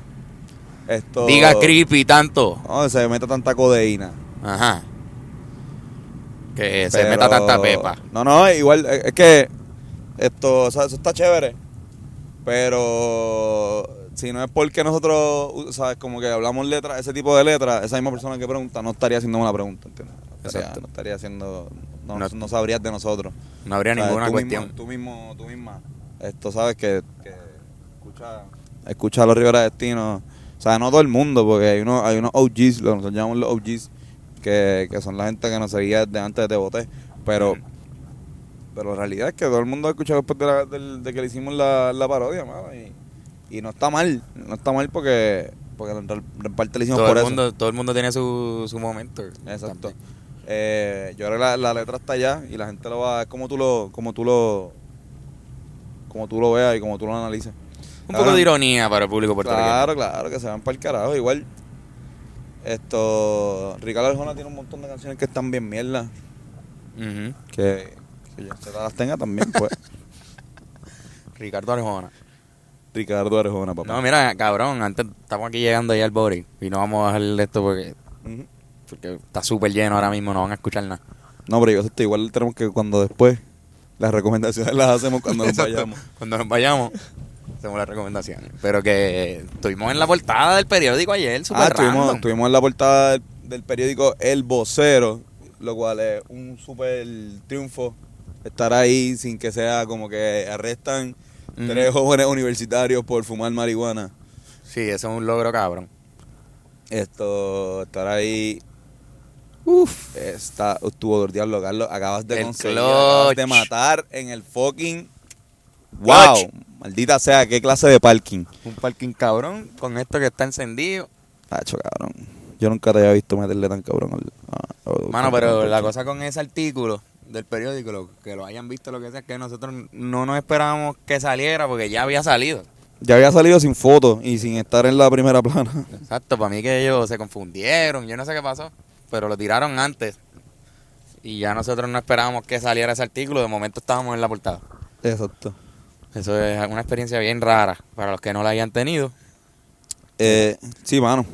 diga creepy tanto. No, se meta tanta codeína. Ajá. Que se meta tanta pepa. No, igual, es que eso está chévere. Pero si no es porque nosotros, ¿sabes? Como que hablamos letras, ese tipo de letras, esa misma persona que pregunta no estaría haciendo una pregunta, ¿entiendes? Exacto. No estaría haciendo... No sabrías de nosotros. No habría ninguna cuestión. Tú misma. Sabes que escucha a los Rivera Destino. O sea, no todo el mundo, porque hay unos OGs, lo que nosotros llamamos los OGs, que son la gente que nos seguía desde antes de Te Boté. Pero la realidad es que todo el mundo ha escuchado después de que le hicimos la parodia, mano. Y no está mal. No está mal porque en parte le hicimos todo por el mundo, eso. Todo el mundo tiene su momento. Exacto. Yo creo que la letra está allá y la gente lo va a ver como tú lo veas y como tú lo analices. Un poco de ironía para el público puertorriqueño. Claro, que se van para el carajo. Igual, Ricardo Arjona tiene un montón de canciones que están bien mierda. Uh-huh. Que yo se las tenga también, pues. Ricardo Arjona, papá. No, mira, cabrón, antes estamos aquí llegando ya al Bori y no vamos a dejarle esto porque... Uh-huh. Porque está súper lleno ahora mismo, no van a escuchar nada. No, pero yo estoy igual, tenemos que cuando después las recomendaciones las hacemos cuando nos vayamos. Cuando nos vayamos, hacemos las recomendaciones. Pero que estuvimos en la portada del periódico ayer, súper random. Estuvimos en la portada del periódico El Vocero, lo cual es un súper triunfo estar ahí sin que sea como que arrestan 3 jóvenes universitarios por fumar marihuana. Sí, eso es un logro, cabrón. Estar ahí... Uff, estuvo diablo, Carlos. Acabas de conseguir, acabas de matar en el fucking... ¡Wow! Clutch. Maldita sea, qué clase de parking. Un parking cabrón con esto que está encendido. Tacho, cabrón. Yo nunca te había visto meterle tan cabrón. Mano, pero la cosa con ese artículo del periódico, que lo hayan visto, lo que sea, es que nosotros no nos esperábamos que saliera porque ya había salido. Ya había salido sin fotos y sin estar en la primera plana. Exacto, para mí que ellos se confundieron, yo no sé qué pasó, pero lo tiraron antes. Y ya nosotros no esperábamos que saliera ese artículo, de momento estábamos en la portada. Exacto. Eso es una experiencia bien rara para los que no la hayan tenido. Sí, mano,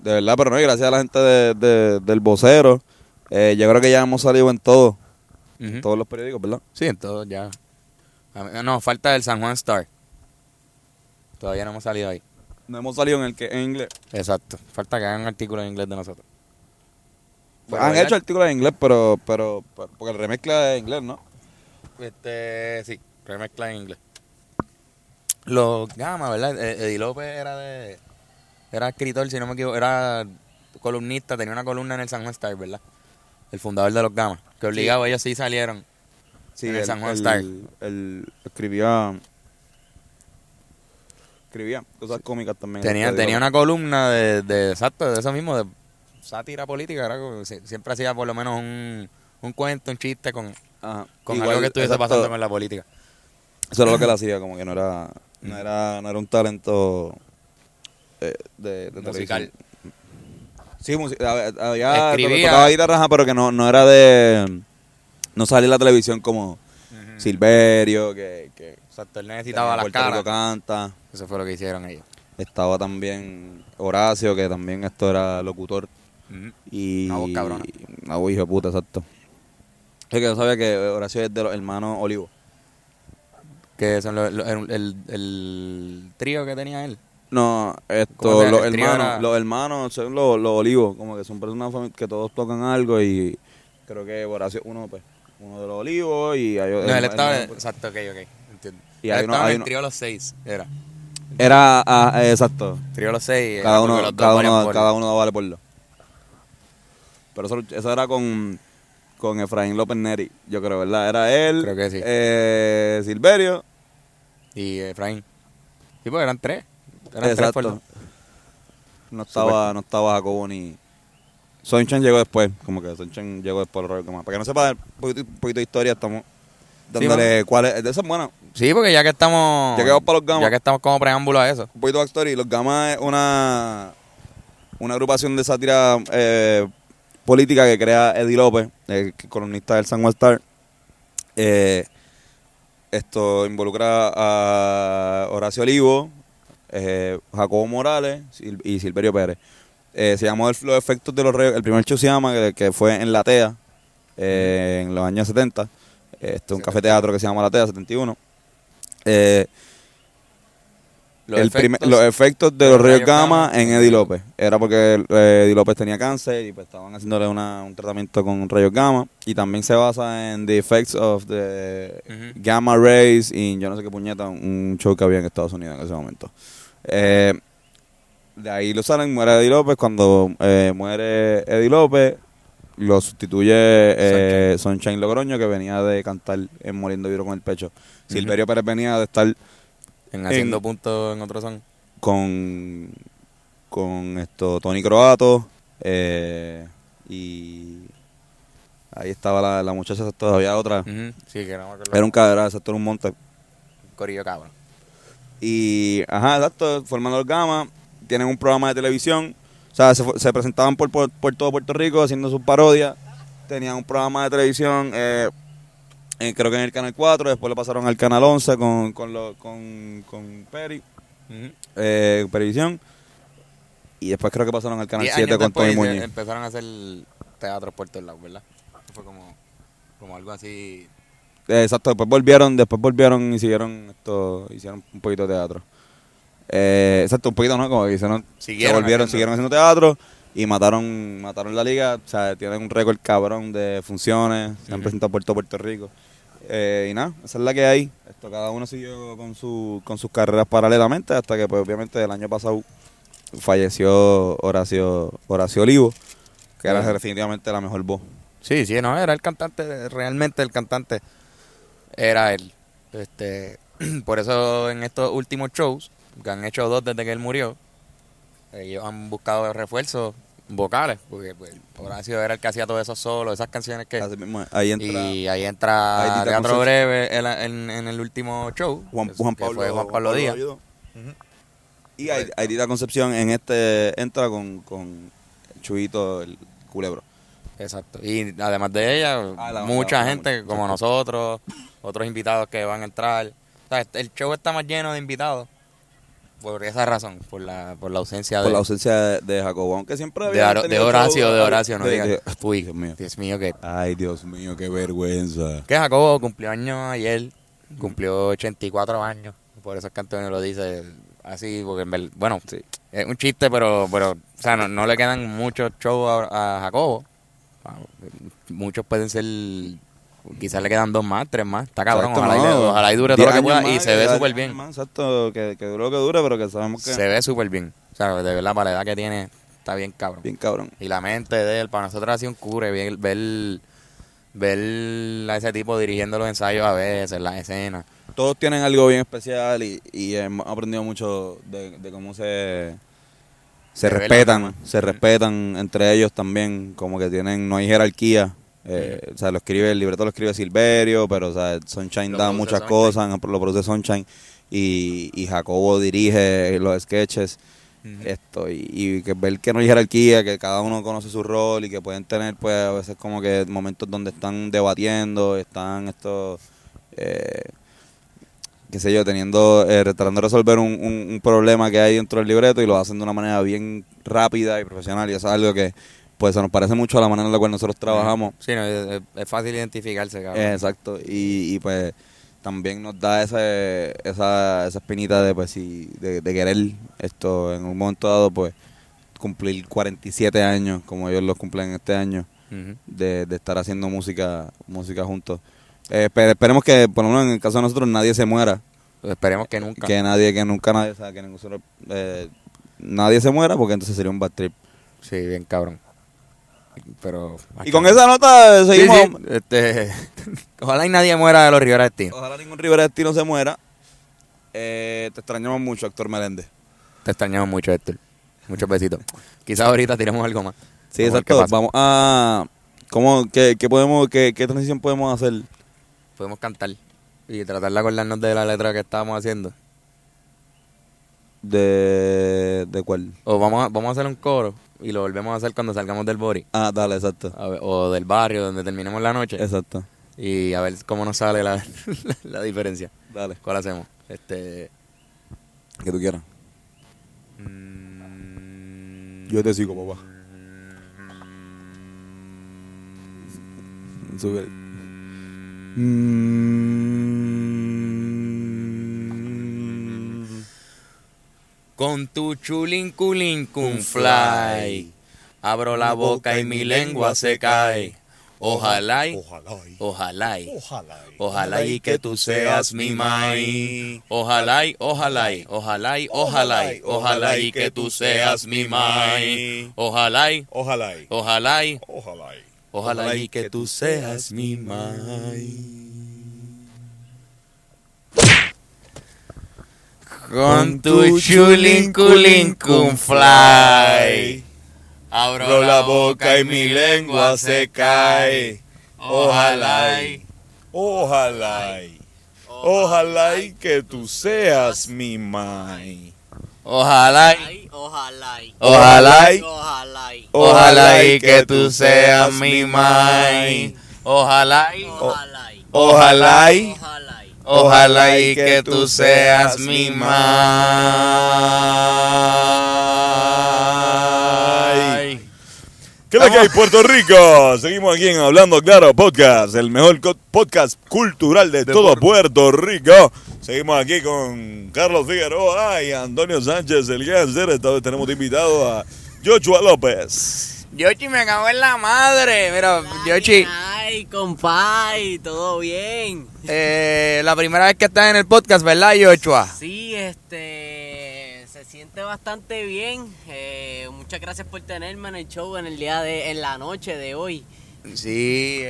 de verdad, pero no, y gracias a la gente del Vocero, yo creo que ya hemos salido en todo, en todos los periódicos, ¿verdad? Sí, en todos ya. No, falta el San Juan Star. Todavía no hemos salido ahí. No hemos salido en el que en inglés. Exacto. Falta que hagan artículos en inglés de nosotros. Pues han hecho artículos en inglés, pero porque remezcla es en inglés, ¿no? Sí, remezcla en inglés. Los Gamma, ¿verdad? Eddie López era escritor, si no me equivoco, era columnista, tenía una columna en el San Juan Star, ¿verdad? El fundador de los Gamma, que obligado, sí. Ellos sí salieron. Sí, en el San Juan Star. Él escribía cosas cómicas también. Tenía una columna de eso mismo, de sátira política, ¿verdad? Siempre hacía por lo menos un cuento, un chiste con igual, algo que estuviese pasando con la política. Eso era lo que él hacía, como que no era un talento de musical. Sí, había tocaba guitarra, pero que no era de no salía en la televisión como Silverio, que exacto, él necesitaba las caras. Canta. Eso fue lo que hicieron ellos. Estaba también Horacio, que también esto era locutor. Y una voz cabrona. Una voz hijo de puta, exacto. Es que yo sabía que Horacio es de los hermanos Olivo. Que son el trío que tenía él. No, los hermanos son los Olivos, como que son personas que todos tocan algo y creo que Horacio uno de los Olivos y hay otro. No, él estaba exacto, ok, entiendo. Y él estaba en el trío los seis, era. Era exacto. Trío los seis, cada uno daba vale por dos. Pero eso era con Efraín López Neri, yo creo, ¿verdad? Era él. Creo que sí. Silverio y Efraín. Sí, pues eran tres. Exacto. No estaba Jacobo ni... Sunshine llegó después, para que no sepa un poquito de historia, estamos dándole cuáles... Eso es bueno. Sí, porque ya que estamos... Ya que vamos para los Gamma. Ya que estamos como preámbulo a eso. Un poquito de backstory. Los Gamma es una agrupación de sátira política que crea Eddie López, el columnista del San Juan Star. Esto involucra a Horacio Olivo, Jacobo Morales y Silverio Pérez. Se llamó Los Efectos de los Reyes. El primer show se llama, que fue en La TEA, en los años 70. Esto es un café teatro que se llama La TEA, 71. Los efectos de los Rayos Gamma en Eddie López. Era porque Eddie López tenía cáncer y pues estaban haciéndole un tratamiento con Rayos Gamma. Y también se basa en The Effects of the Gamma Rays y yo no sé qué puñeta, un show que había en Estados Unidos en ese momento. De ahí lo salen, muere Eddie López. Cuando muere Eddie López, lo sustituye Sunshine Logroño, que venía de cantar en Moliendo Viro con el Pecho. Silverio Pérez venía de estar en Haciendo Puntos en otro son. Con esto, Tony Croato. Y ahí estaba la muchacha, todavía otra. Sí, que no me acuerdo. Era un cabrón, exacto, un monte. Corillo cabrón. Y, ajá, exacto, formando los Gamma. Tienen un programa de televisión. O sea, se presentaban por todo Puerto Rico haciendo sus parodias. Tenían un programa de televisión, creo que en el Canal 4. Después lo pasaron al Canal 11 con Peri. Perivisión. Y después creo que pasaron al Canal 7 con Tony Muñiz. Empezaron a hacer teatro por todos lados, ¿verdad? Fue como algo así. Exacto. Después volvieron y siguieron esto. Hicieron un poquito de teatro. Exacto, un poquito, ¿no? Como que siguieron haciendo teatro y mataron la liga. O sea, tienen un récord cabrón de funciones. Se han presentado por todo Puerto Rico. Y nada, esa es la que hay. Esto, cada uno siguió con sus carreras paralelamente hasta que, pues, obviamente, el año pasado falleció Horacio Olivo, que era definitivamente la mejor voz. Sí, no, era el cantante. Realmente el cantante era él. Por eso en estos últimos shows, que han hecho dos desde que él murió, ellos han buscado refuerzos vocales, porque pues, Horacio era el que hacía todos esos solos, esas canciones que... Ahí entra Teatro Breve en el último show, Juan Pablo Díaz. Y Aidita Concepción en entra con Chuito, el Culebro. Exacto, y además de ella, mucha gente como nosotros, otros invitados que van a entrar. O sea, el show está más lleno de invitados. Por esa razón, por la ausencia de... Por la ausencia de Jacobo, aunque siempre había... De Horacio, no digas... Uy, Dios mío, qué... Ay, Dios mío, qué vergüenza. Que Jacobo cumplió años ayer, cumplió 84 años, por eso el Cantón lo dice así, porque... Bueno, sí, es un chiste, pero o sea, no le quedan muchos shows a Jacobo. Muchos pueden ser Quizás le quedan 2 más, 3 más. Está cabrón, exacto, ojalá, no, ojalá y dure todo lo que pueda más, y se ve súper bien. Más, exacto, que dure lo que dure, pero que sabemos que... Se ve súper bien. O sea, de verdad, para la edad que tiene, está bien cabrón. Bien cabrón. Y la mente de él, para nosotros ha sido un cure, ver a ese tipo dirigiendo los ensayos a veces, las escenas. Todos tienen algo bien especial y hemos aprendido mucho de cómo se respetan, se respetan entre ellos también, como que tienen, no hay jerarquía. O sea, el libreto lo escribe Silverio, pero o sea, Sunshine da muchas cosas, lo produce Sunshine y Jacobo dirige los sketches. Esto y que ver que no hay jerarquía, que cada uno conoce su rol y que pueden tener pues a veces como que momentos donde están debatiendo, están estos qué sé yo, tratando de resolver un problema que hay dentro del libreto y lo hacen de una manera bien rápida y profesional, y eso es algo que pues se nos parece mucho a la manera en la cual nosotros trabajamos. Sí, no, es fácil identificarse, cabrón. Exacto, y pues también nos da esa espinita de, pues, sí, de querer esto en un momento dado, pues cumplir 47 años como ellos los cumplen este año, de estar haciendo música juntos. Pero esperemos que, por lo menos en el caso de nosotros, nadie se muera. Pues esperemos que nunca. Que nunca nadie, o sea, que ninguno, nadie se muera, porque entonces sería un bad trip. Sí, bien cabrón. Pero y con esa nota seguimos. Sí, sí. Ojalá y nadie muera de los Rivera Destino. Ojalá ningún Rivera Destino se muera. Te extrañamos mucho, Héctor Meléndez. Te extrañamos mucho, Héctor. Muchos besitos. Quizás ahorita tiremos algo más. Sí, exacto. Vamos a... ¿Qué transición podemos hacer? Podemos cantar y tratar de acordarnos de la letra que estábamos haciendo. ¿De cuál? O vamos a hacer un coro y lo volvemos a hacer cuando salgamos del bori. Ah, dale, exacto. A ver, o del barrio donde terminemos la noche. Exacto. Y a ver cómo nos sale la diferencia. Dale. ¿Cuál hacemos? Que tú quieras. Yo te sigo, papá. Sube. Con tu chulín culín cum fly, abro la boca y mi lengua se cae. Ojalá y, ojalá y, ojalá y que tú seas mi mai. Ojalá y, ojalá y, ojalá y, ojalá y, ojalá y que tú seas mi mai. Ojalá y, ojalá y, ojalá y, ojalá y, ojalá y que tú seas mi mai. Con tu chulín culín cum fly, abro la boca y mi lengua se cae. Ojalá, ojalá, ojalá y que tú seas mi mai. Ojalá, ojalá, ojalá, ojalá y que tú seas mi mai. Ojalá, ojalá, ojalá. Ojalá y que tú seas mi mai. ¿Qué es lo que hay, Puerto Rico? Seguimos aquí en Hablando Claro Podcast, el mejor podcast cultural de todo Puerto Rico. Seguimos aquí con Carlos Figueroa y Antonio Sánchez, el Gáncer. Esta vez tenemos invitado a Joshua López. Yoshi, me cago en la madre. Mira, Yoshi. Ay, compay, todo bien. La primera vez que estás en el podcast, ¿verdad, Joshua? Sí, se siente bastante bien. Muchas gracias por tenerme en el show en la noche de hoy. Sí,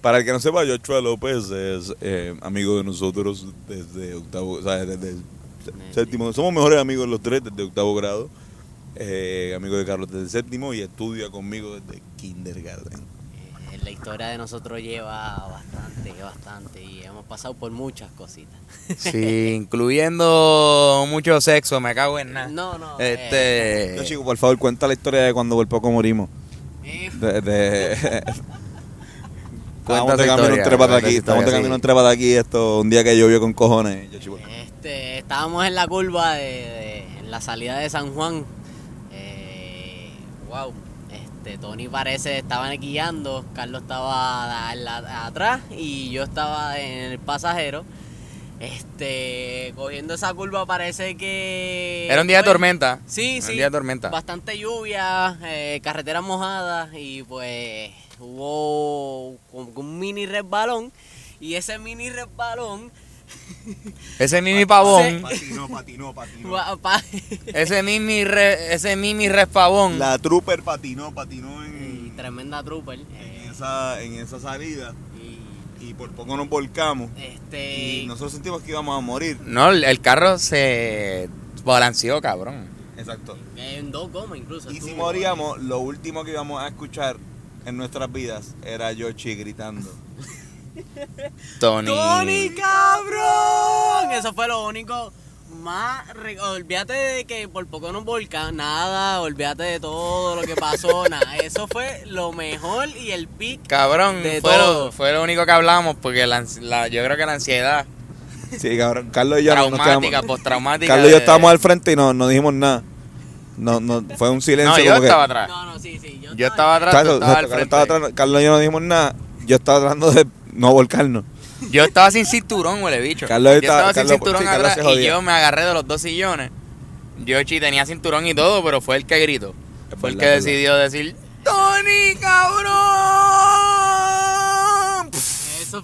Para el que no sepa, Joshua López es amigo de nosotros desde octavo, o sea, desde séptimo. Somos mejores amigos los tres desde octavo grado. Amigo de Carlos desde el séptimo y estudia conmigo desde kindergarten. La historia de nosotros lleva bastante y hemos pasado por muchas cositas. Sí, incluyendo mucho sexo, me cago en nada. No. Yo, chico, por favor, cuenta la historia de cuando por poco morimos. Estamos de camino entre para aquí, esto, un día que llovió con cojones. Estábamos en la curva de la salida de San Juan. Wow, Tony parece estaban guiando, Carlos estaba atrás y yo estaba en el pasajero. Cogiendo esa curva parece que... Era un día de tormenta. Sí, un día de tormenta. Bastante lluvia, carreteras mojadas y pues hubo un mini resbalón y ese mini resbalón... Ese mini pavón. Patinó. Ese mini respavón. La trooper patinó en... Y tremenda trooper. En esa salida. Y por poco nos volcamos. Y nosotros sentimos que íbamos a morir. No, el carro se balanceó, cabrón. Exacto. En dos gomas incluso. Y si moríamos, lo último que íbamos a escuchar en nuestras vidas era Yoshi gritando. Tony, cabrón. Eso fue lo único más... Olvídate de que por poco no volcán, nada. Olvídate de todo lo que pasó, nada. Eso fue lo mejor y el pic. Cabrón, de todo. Fue lo único que hablamos porque yo creo que la ansiedad. Sí, cabrón. Carlos y yo postraumática. Carlos y yo estábamos al frente y no dijimos nada. No, fue un silencio. No, yo estaba atrás. Yo estaba atrás. Carlos y yo no dijimos nada. Yo estaba tratando de no volcarnos. Yo estaba sin cinturón, huele bicho. Yo estaba sin cinturón atrás y yo me agarré de los dos sillones. Yoshi tenía cinturón y todo, pero fue el que gritó. Fue el que decidió decir, ¡Tony, cabrón! Eso.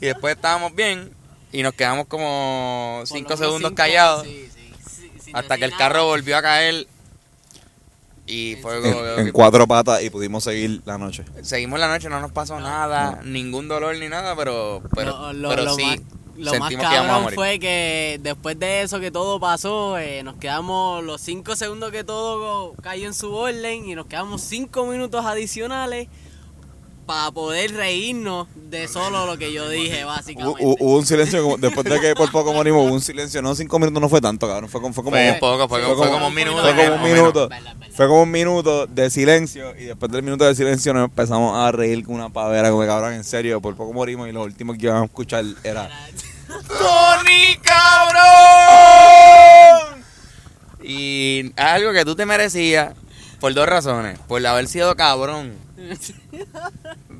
Y después estábamos bien y nos quedamos como 5 segundos callados. Sí, hasta que el carro volvió a caer. Y fue en 4 patas y pudimos seguir la noche. Seguimos la noche, no nos pasó nada, ningún dolor ni nada, pero sí. Lo más cabrón fue que después de eso que todo pasó, nos quedamos los 5 segundos que todo cayó en su orden y nos quedamos 5 minutos adicionales para poder reírnos de solo lo que yo dije, básicamente. Hubo un silencio, como, después de que por poco morimos, hubo un silencio. No, 5 minutos no fue tanto, cabrón. Fue como un minuto. Fue como un minuto de silencio y después del minuto de silencio nos empezamos a reír con una pavera, como que cabrón, en serio, por poco morimos y lo último que íbamos a escuchar era... ¡Tony, cabrón! Y algo que tú te merecías por 2 razones. Por haber sido cabrón.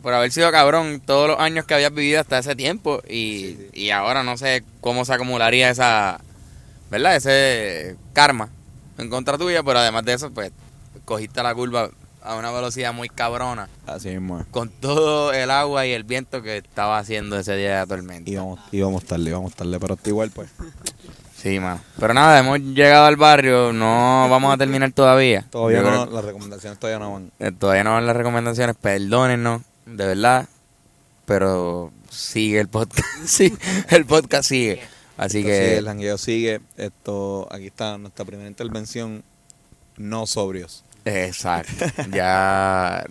Por haber sido cabrón todos los años que habías vivido hasta ese tiempo y ahora no sé cómo se acumularía esa, ¿verdad? Ese karma en contra tuya, pero además de eso, pues cogiste la curva a una velocidad muy cabrona. Así mismo. Con todo el agua y el viento que estaba haciendo ese día de tormenta. Íbamos tarde, pero está igual, pues. Sí, mano. Pero nada, hemos llegado al barrio, no vamos a terminar todavía. Las recomendaciones todavía no van. Todavía no van las recomendaciones, perdónennos, de verdad. Pero sigue el podcast, sí, el podcast sigue. Así esto que... sigue, el jangueo sigue. Aquí está nuestra primera intervención, no sobrios. Exacto, ya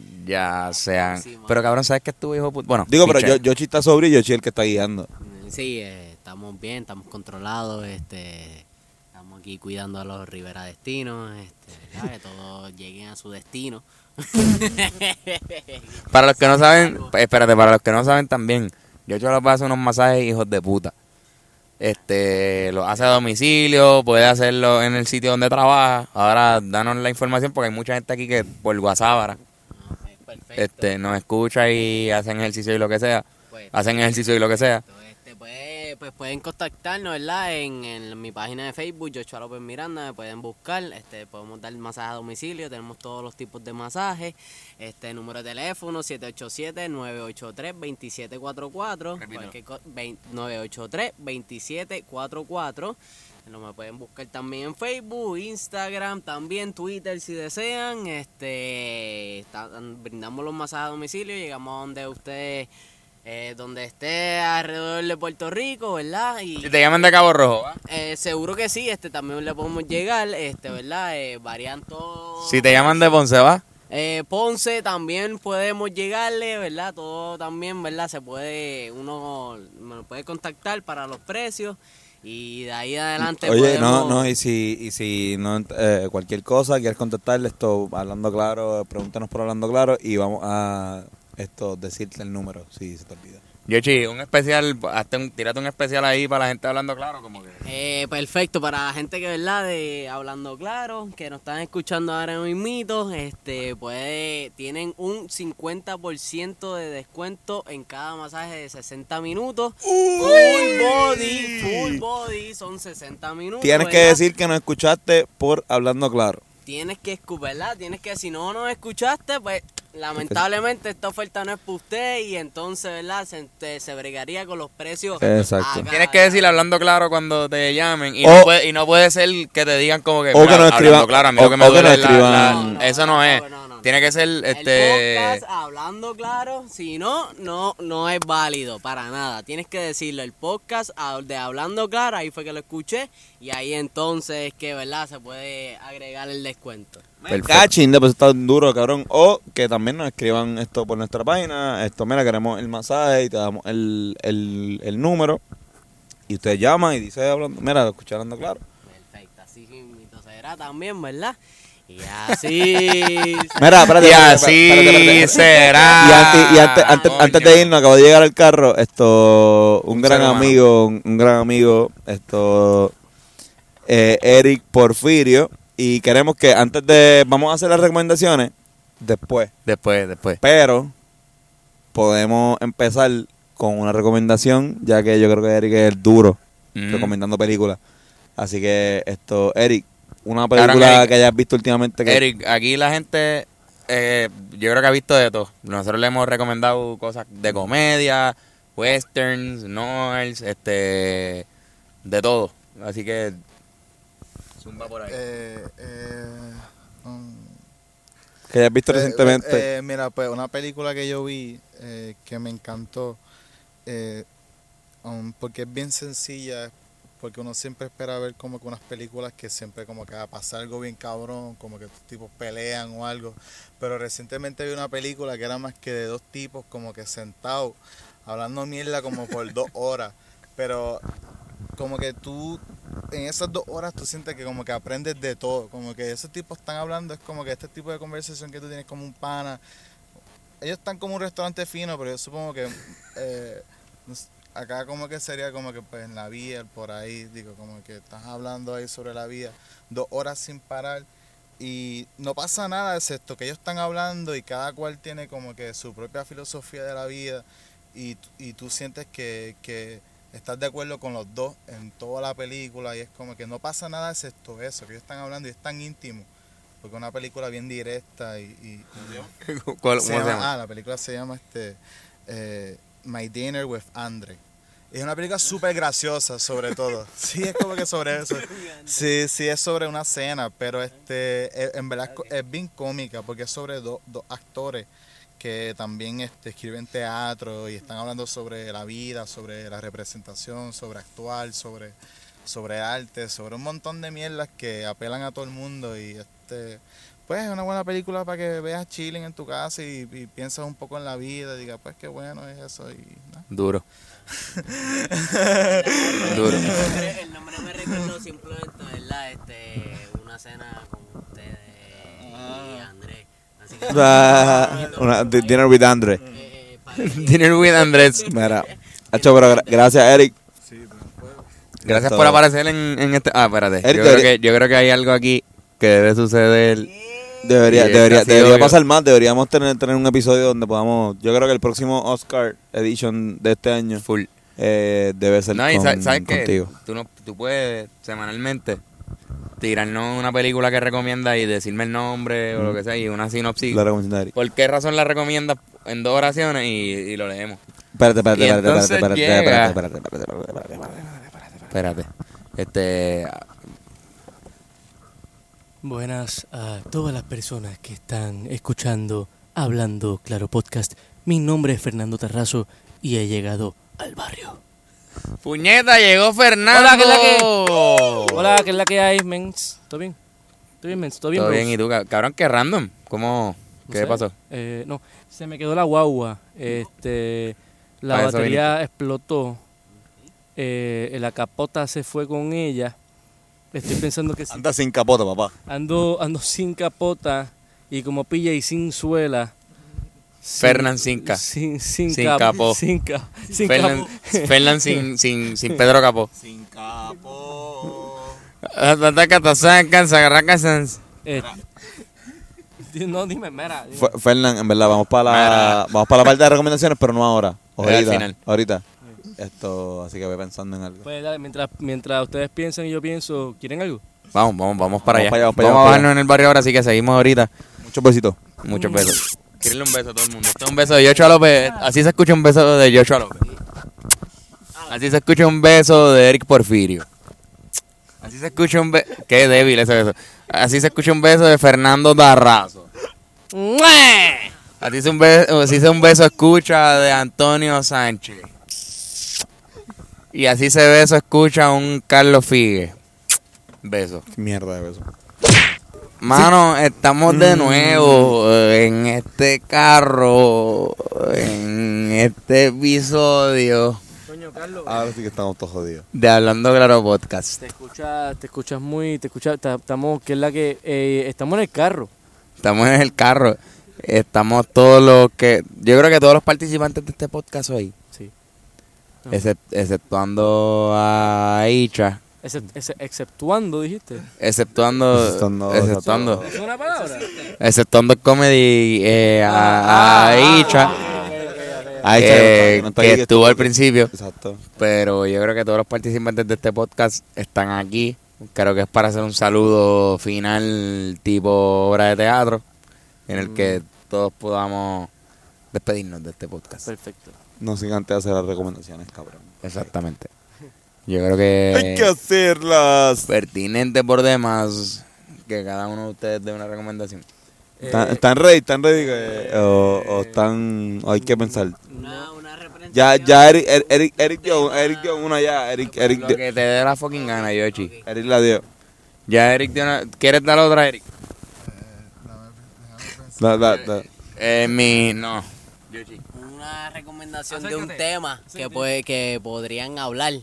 sean... Pero cabrón, ¿sabes qué estuvo, hijo? Bueno, digo, Michelle. Pero Yoshi está sobrio y Yoshi es el que está guiando. Sí, estamos bien, estamos controlados, estamos aquí cuidando a los Rivera Destinos, que todos lleguen a su destino. Para los que no saben, espérate, para los que no saben también, Joshua López hace unos masajes hijos de puta. Lo hace a domicilio, puede hacerlo en el sitio donde trabaja. Ahora danos la información porque hay mucha gente aquí que por WhatsApp nos escucha y hacen ejercicio y lo que sea. Pues pueden contactarnos, ¿verdad? En mi página de Facebook, Joshua López Miranda, me pueden buscar. Podemos dar masaje a domicilio, tenemos todos los tipos de masajes. Número de teléfono 787-983-2744. 983-2744. Me pueden buscar también en Facebook, Instagram, también Twitter si desean. Brindamos los masajes a domicilio, llegamos a donde ustedes... donde esté alrededor de Puerto Rico, ¿verdad? Y te llaman de Cabo Rojo, seguro que sí, también le podemos llegar, ¿verdad? Varían todos. Si te llaman de Ponce, ¿va? Ponce también podemos llegarle, ¿verdad? Todo también, ¿verdad? Uno puede contactar para los precios y de ahí adelante. Oye, podemos... y si no, cualquier cosa, quieres contactarle Hablando Claro, pregúntanos por Hablando Claro y vamos a... decirte el número, si se te olvida. Yoshi, un especial, tírate un especial ahí para la gente Hablando Claro, como que... perfecto, para la gente que, ¿verdad? De Hablando Claro, que nos están escuchando ahora mismo, tienen un 50% de descuento en cada masaje de 60 minutos. ¡Uy! Full body, son 60 minutos. Tienes, ¿verdad?, que decir que nos escuchaste por Hablando Claro. Tienes que, ¿verdad? Si no nos escuchaste, pues... lamentablemente esta oferta no es para usted y entonces, ¿verdad? Se bregaría con los precios. Exacto. Tienes que decir hablando claro cuando te llamen y, o, no puede ser que te digan como que, o que no escriban claro, a mí o, lo que me duele que no, eso no es. No. Tiene que ser el podcast hablando claro, si no es válido para nada. Tienes que decirle el podcast de hablando claro, ahí fue que lo escuché y ahí entonces que, ¿verdad? Se puede agregar el descuento. Cachín, pues está duro, cabrón. O que también nos escriban esto por nuestra página. Esto, mira, queremos el masaje y te damos el número. Y usted llama y dice, hablando, mira, escucha hablando claro. Perfecto, así que será también, ¿verdad? Y así. Mira, espérate. Y así será. Y antes de irnos, acabo de llegar al carro. Esto, un gran amigo, esto, Eric Porfirio. Y queremos que antes de... Vamos a hacer las recomendaciones después. Pero podemos empezar con una recomendación, ya que yo creo que Eric es el duro recomendando películas. Así que esto, Eric, una película claro, que hayas visto últimamente. Que... Eric, aquí la gente, yo creo que ha visto de todo. Nosotros le hemos recomendado cosas de comedia, westerns, novels, de todo. Así que... Zumba por ahí. Que hayas visto recientemente. Mira, pues una película que yo vi que me encantó, porque es bien sencilla, porque uno siempre espera ver como que unas películas que siempre como que va a pasar algo bien cabrón, como que tipos pelean o algo, pero recientemente vi una película que era más que de dos tipos como que sentados, hablando mierda como por 2 horas, pero como que tú en esas 2 horas tú sientes que como que aprendes de todo, como que esos tipos están hablando, es como que este tipo de conversación que tú tienes como un pana, ellos están como un restaurante fino, pero yo supongo que acá como que sería como que pues en la vía, por ahí, digo, como que estás hablando ahí sobre la vía, 2 horas sin parar y no pasa nada excepto que ellos están hablando y cada cual tiene como que su propia filosofía de la vida y tú sientes que estás de acuerdo con los dos en toda la película y es como que no pasa nada excepto eso, que ellos están hablando y es tan íntimo, porque es una película bien directa y ¿Cómo se llama? Ah, la película se llama My Dinner with Andre. Es una película súper graciosa sobre todo. Sí, es como que sobre eso. Sí, es sobre una cena, pero en verdad es bien cómica porque es sobre dos actores que también escriben teatro y están hablando sobre la vida, sobre la representación, sobre actuar, sobre arte, sobre un montón de mierdas que apelan a todo el mundo y pues es una buena película para que veas chilling en tu casa y piensas un poco en la vida y digas pues qué bueno es eso y ¿no? Duro. El nombre me recuerdo simplemente, ¿verdad? Una cena con ustedes y Andrés. Dinner with Andrés. Dinner with Andrés. Mira, gracias, Eric. Sí, gracias por aparecer en este. Ah, espérate. Eric, yo creo que hay algo aquí que debe suceder. Debería pasar más. Deberíamos tener un episodio donde podamos. Yo creo que el próximo Oscar Edition de este año full debe ser. No, y sabes que tú puedes semanalmente tirarnos una película que recomiendas y decirme el nombre o lo que sea y una sinopsis. ¿Por qué razón la recomiendas en 2 oraciones y lo leemos? Espérate. Buenas a todas las personas que están escuchando Hablando Claro Podcast. Mi nombre es Fernando Tarrazo y he llegado al barrio. ¡Puñeta! ¡Llegó Fernando! Hola, ¿qué es la que? Hola, ¿qué es la que hay, mens? ¿Todo bien? ¿Todo bien, mens? Todo bien, ¿y tú? Cabrón, qué random. ¿Cómo? ¿Qué pasó? No, se me quedó la guagua. La batería explotó. La capota se fue con ella. Estoy pensando que... Anda sin capota, papá. Ando sin capota y como pilla y sin suela. Fernán sin Capó. Fernán sin Pedro Capó. Sin Capó. No, dime, mira. Fernán, en verdad, vamos para la parte de recomendaciones, pero no ahora. Ahorita. Así que voy pensando en algo. Pues dale, mientras ustedes piensan y yo pienso, ¿quieren algo? Vamos para allá. Vamos a bajarnos en el barrio ahora, así que seguimos ahorita. Muchos besitos. Querenle un beso a todo el mundo. Este es un beso de Joshua López. Así se escucha un beso de Joshua López. Así se escucha un beso de Eric Porfirio. Así se escucha un beso... Qué débil ese beso. Así se escucha un beso de Fernando Tarrazo. Así se un beso escucha de Antonio Sánchez. Y así se beso escucha un Carlos Figue. Beso. Qué mierda de beso. Mano, estamos de nuevo en este carro, en este episodio. Coño, Carlos. Ahora sí que estamos todos jodidos. De Hablando Claro Podcast. Estamos, que es la que, estamos en el carro. Estamos en el carro. Estamos todos los que, yo creo que todos los participantes de este podcast hoy. Sí. No. Exceptuando a Aicha. Exceptuando, dijiste. Exceptuando. ¿Es una palabra? Exceptuando el comedy a Aicha. Que estuvo al principio. Exacto. Pero yo creo que todos los participantes de este podcast están aquí. Creo que es para hacer un saludo final tipo obra de teatro. En el que todos podamos despedirnos de este podcast. Perfecto. No sin antes hacer las recomendaciones, cabrón. Exactamente. Yo creo que... hay que hacerlas. Pertinente por demás que cada uno de ustedes dé una recomendación. ¿Están ready? ¿O están...? ¿O hay que pensar? Una representación. Ya, Eric dio una ya. Eric lo dio. Que te dé la fucking gana, Yoshi. Okay. Eric la dio. Ya, Eric dio una... ¿Quieres dar otra, Eric? Déjame pensar. No. Yoshi. Una recomendación de un tema que podrían hablar.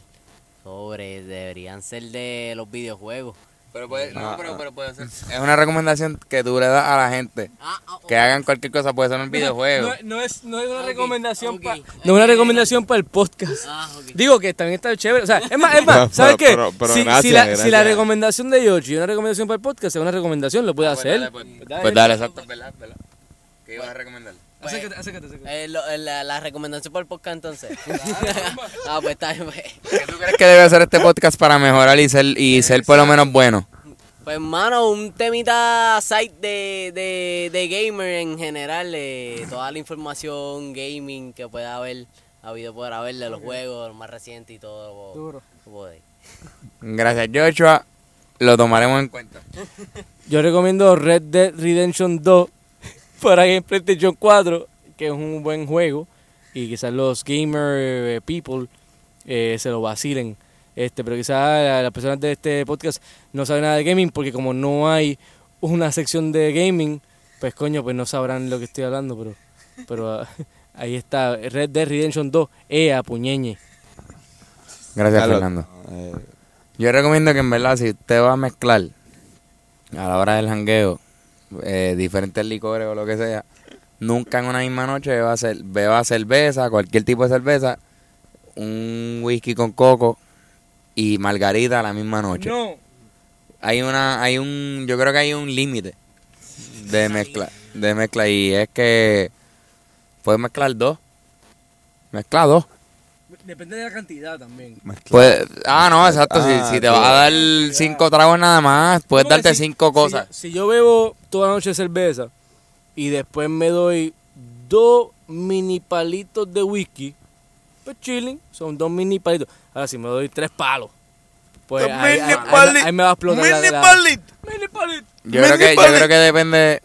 Deberían ser de los videojuegos. Pero puede ser. Es una recomendación que tú le das a la gente. Que hagan cualquier cosa, puede ser un videojuego. No es una recomendación para el podcast. Digo que también está chévere. O sea, es más, ¿sabes qué? Si la recomendación de Yoshi es una recomendación para el podcast, es una recomendación, lo puede hacer. Pues dale, exacto. ¿Qué ibas a recomendar? Acércate. La recomendación por el podcast, entonces. Pues está bien. ¿Qué tú crees que debe hacer este podcast para mejorar y ser por lo menos bueno? Pues, hermano, un temita site de gamer en general. Toda la información gaming que pueda haber, de los juegos, los más recientes y todo. Duro. Gracias, Joshua. Lo tomaremos en cuenta. Yo recomiendo Red Dead Redemption 2. Para Game PlayStation 4, que es un buen juego, y quizás los gamer people se lo vacilen. Pero quizás las personas de este podcast no saben nada de gaming, porque como no hay una sección de gaming, pues coño, pues no sabrán lo que estoy hablando, pero ahí está, Red Dead Redemption 2, ea puñeñe. Gracias, Fernando. Yo recomiendo que en verdad, si usted va a mezclar a la hora del jangueo, diferentes licores o lo que sea, nunca en una misma noche beba cerveza, cualquier tipo de cerveza, un whisky con coco y margarita a la misma noche. No. Yo creo que hay un límite de mezcla y es que puedes mezclar dos. Mezcla dos. Depende de la cantidad también. Pues, no, exacto. Si te vas a dar 5 tragos nada más, puedes darte 5 cosas. Si yo bebo toda la noche cerveza y después me doy 2 mini palitos de whisky, pues chilling, son 2 mini palitos. Ahora, si me doy 3 palos, pues ahí me va a explotar. Mini palito. Yo creo que depende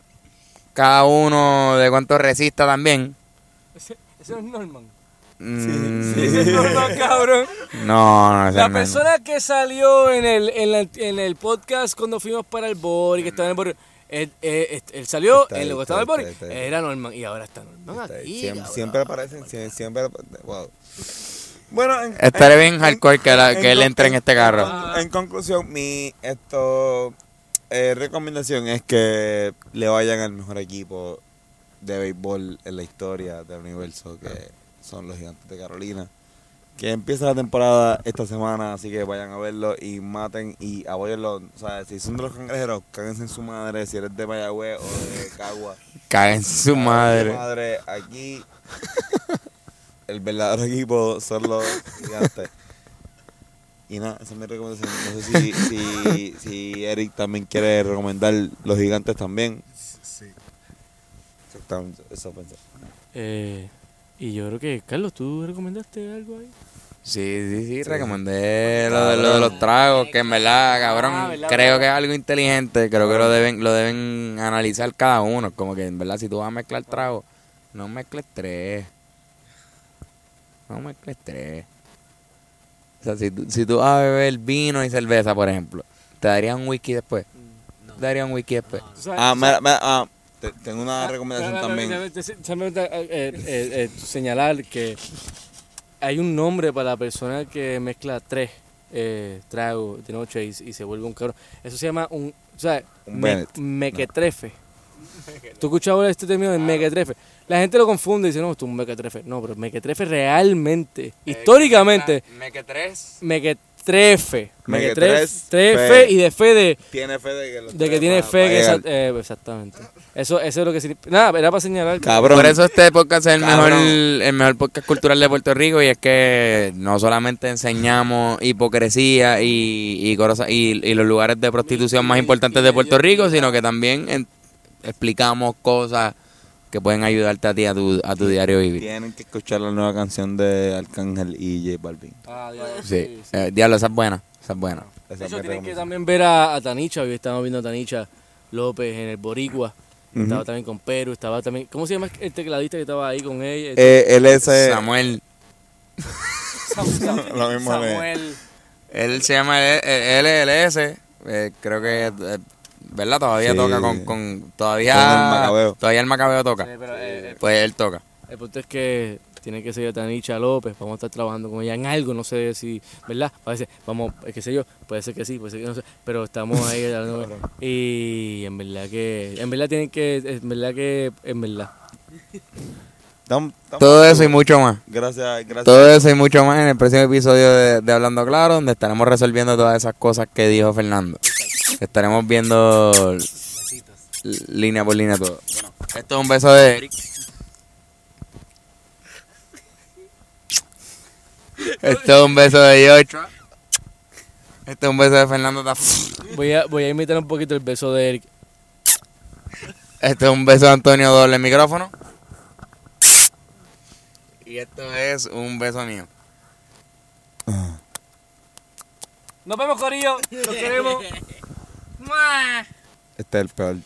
cada uno de cuánto resista también. Eso es Norman. Sí. No, cabrón. No, la persona que salió en el podcast cuando fuimos para el Bor y que estaba en el Bor, él salió en lo que estaba en el Bor, era Norman y ahora está Norman aquí. Siempre aparecen, siempre. Wow. Bueno, estaré bien hardcore que él entre en este carro. En conclusión, mi recomendación es que le vayan al mejor equipo de béisbol en la historia del universo, que son los Gigantes de Carolina, que empieza la temporada esta semana, así que vayan a verlo y maten y apoyenlo. O sea, si son de los cangrejeros, cáguense en su madre. Si eres de Mayagüez o de Cagua, cáguense en su madre. Aquí el verdadero equipo son los Gigantes. Y nada, esa es mi recomendación. No sé si Eric también quiere recomendar los Gigantes también. Sí. estaba pensando. Y yo creo que, Carlos, ¿tú recomendaste algo ahí? Sí, recomendé lo de los tragos, que en verdad, cabrón, creo que es algo inteligente, creo que lo deben analizar cada uno, como que en verdad si tú vas a mezclar tragos, no mezcles tres. O sea, si tú vas a beber vino y cerveza, por ejemplo, ¿te darían un whisky después? No. Tengo una recomendación también. Señalar que hay un nombre para la persona que mezcla tres tragos de noche y se vuelve un cabrón. Eso se llama mequetrefe. No. ¿Tú escuchas ahora este término de mequetrefe? La gente lo confunde y dice, no, esto es un mequetrefe. No, pero mequetrefe realmente, históricamente. Mequetrefe y de fe de... Tiene fe de que los de que tiene fe que... exactamente. Eso es lo que significa. Nada, era para señalar. Cabrón. Por eso este podcast es el mejor podcast cultural de Puerto Rico, y es que no solamente enseñamos hipocresía y los lugares de prostitución más importantes de Puerto Rico, sino que también explicamos cosas que pueden ayudarte a ti a tu diario vivir. Tienen que escuchar la nueva canción de Arcángel y J Balvin. Sí. Diablo, esa es buena. De hecho, tienen que también ver a Tanisha. Hoy estamos viendo a Tanisha López en el Boricua. Uh-huh. Estaba también con Perú, estaba también... ¿Cómo se llama el tecladista que estaba ahí con ella? Él es... Samuel. Lo mismo Samuel. Él se llama LLS. Creo que... ¿verdad? Todavía sí. Toca con todavía el Macabeo toca. Sí, pero, pues él toca. El punto es que tiene que ser Tanisha López, vamos a estar trabajando con ella en algo, no sé si, ¿verdad? Parece, vamos, qué sé yo, puede ser que sí, puede ser que no sé, pero estamos ahí hablando. Y en verdad. Todo eso y mucho más. Gracias. Todo eso y mucho más en el próximo episodio de Hablando Claro, donde estaremos resolviendo todas esas cosas que dijo Fernando. Estaremos viendo línea por línea todo. Bueno, esto es un beso de Eric. Esto es un beso de Joshua. Esto es un beso de Fernando Tarrazo. Voy a imitar un poquito el beso de Eric. Esto es un beso de Antonio, doble micrófono. Y esto es un beso mío. Nos vemos, corillo. Nos queremos. Este es el peor.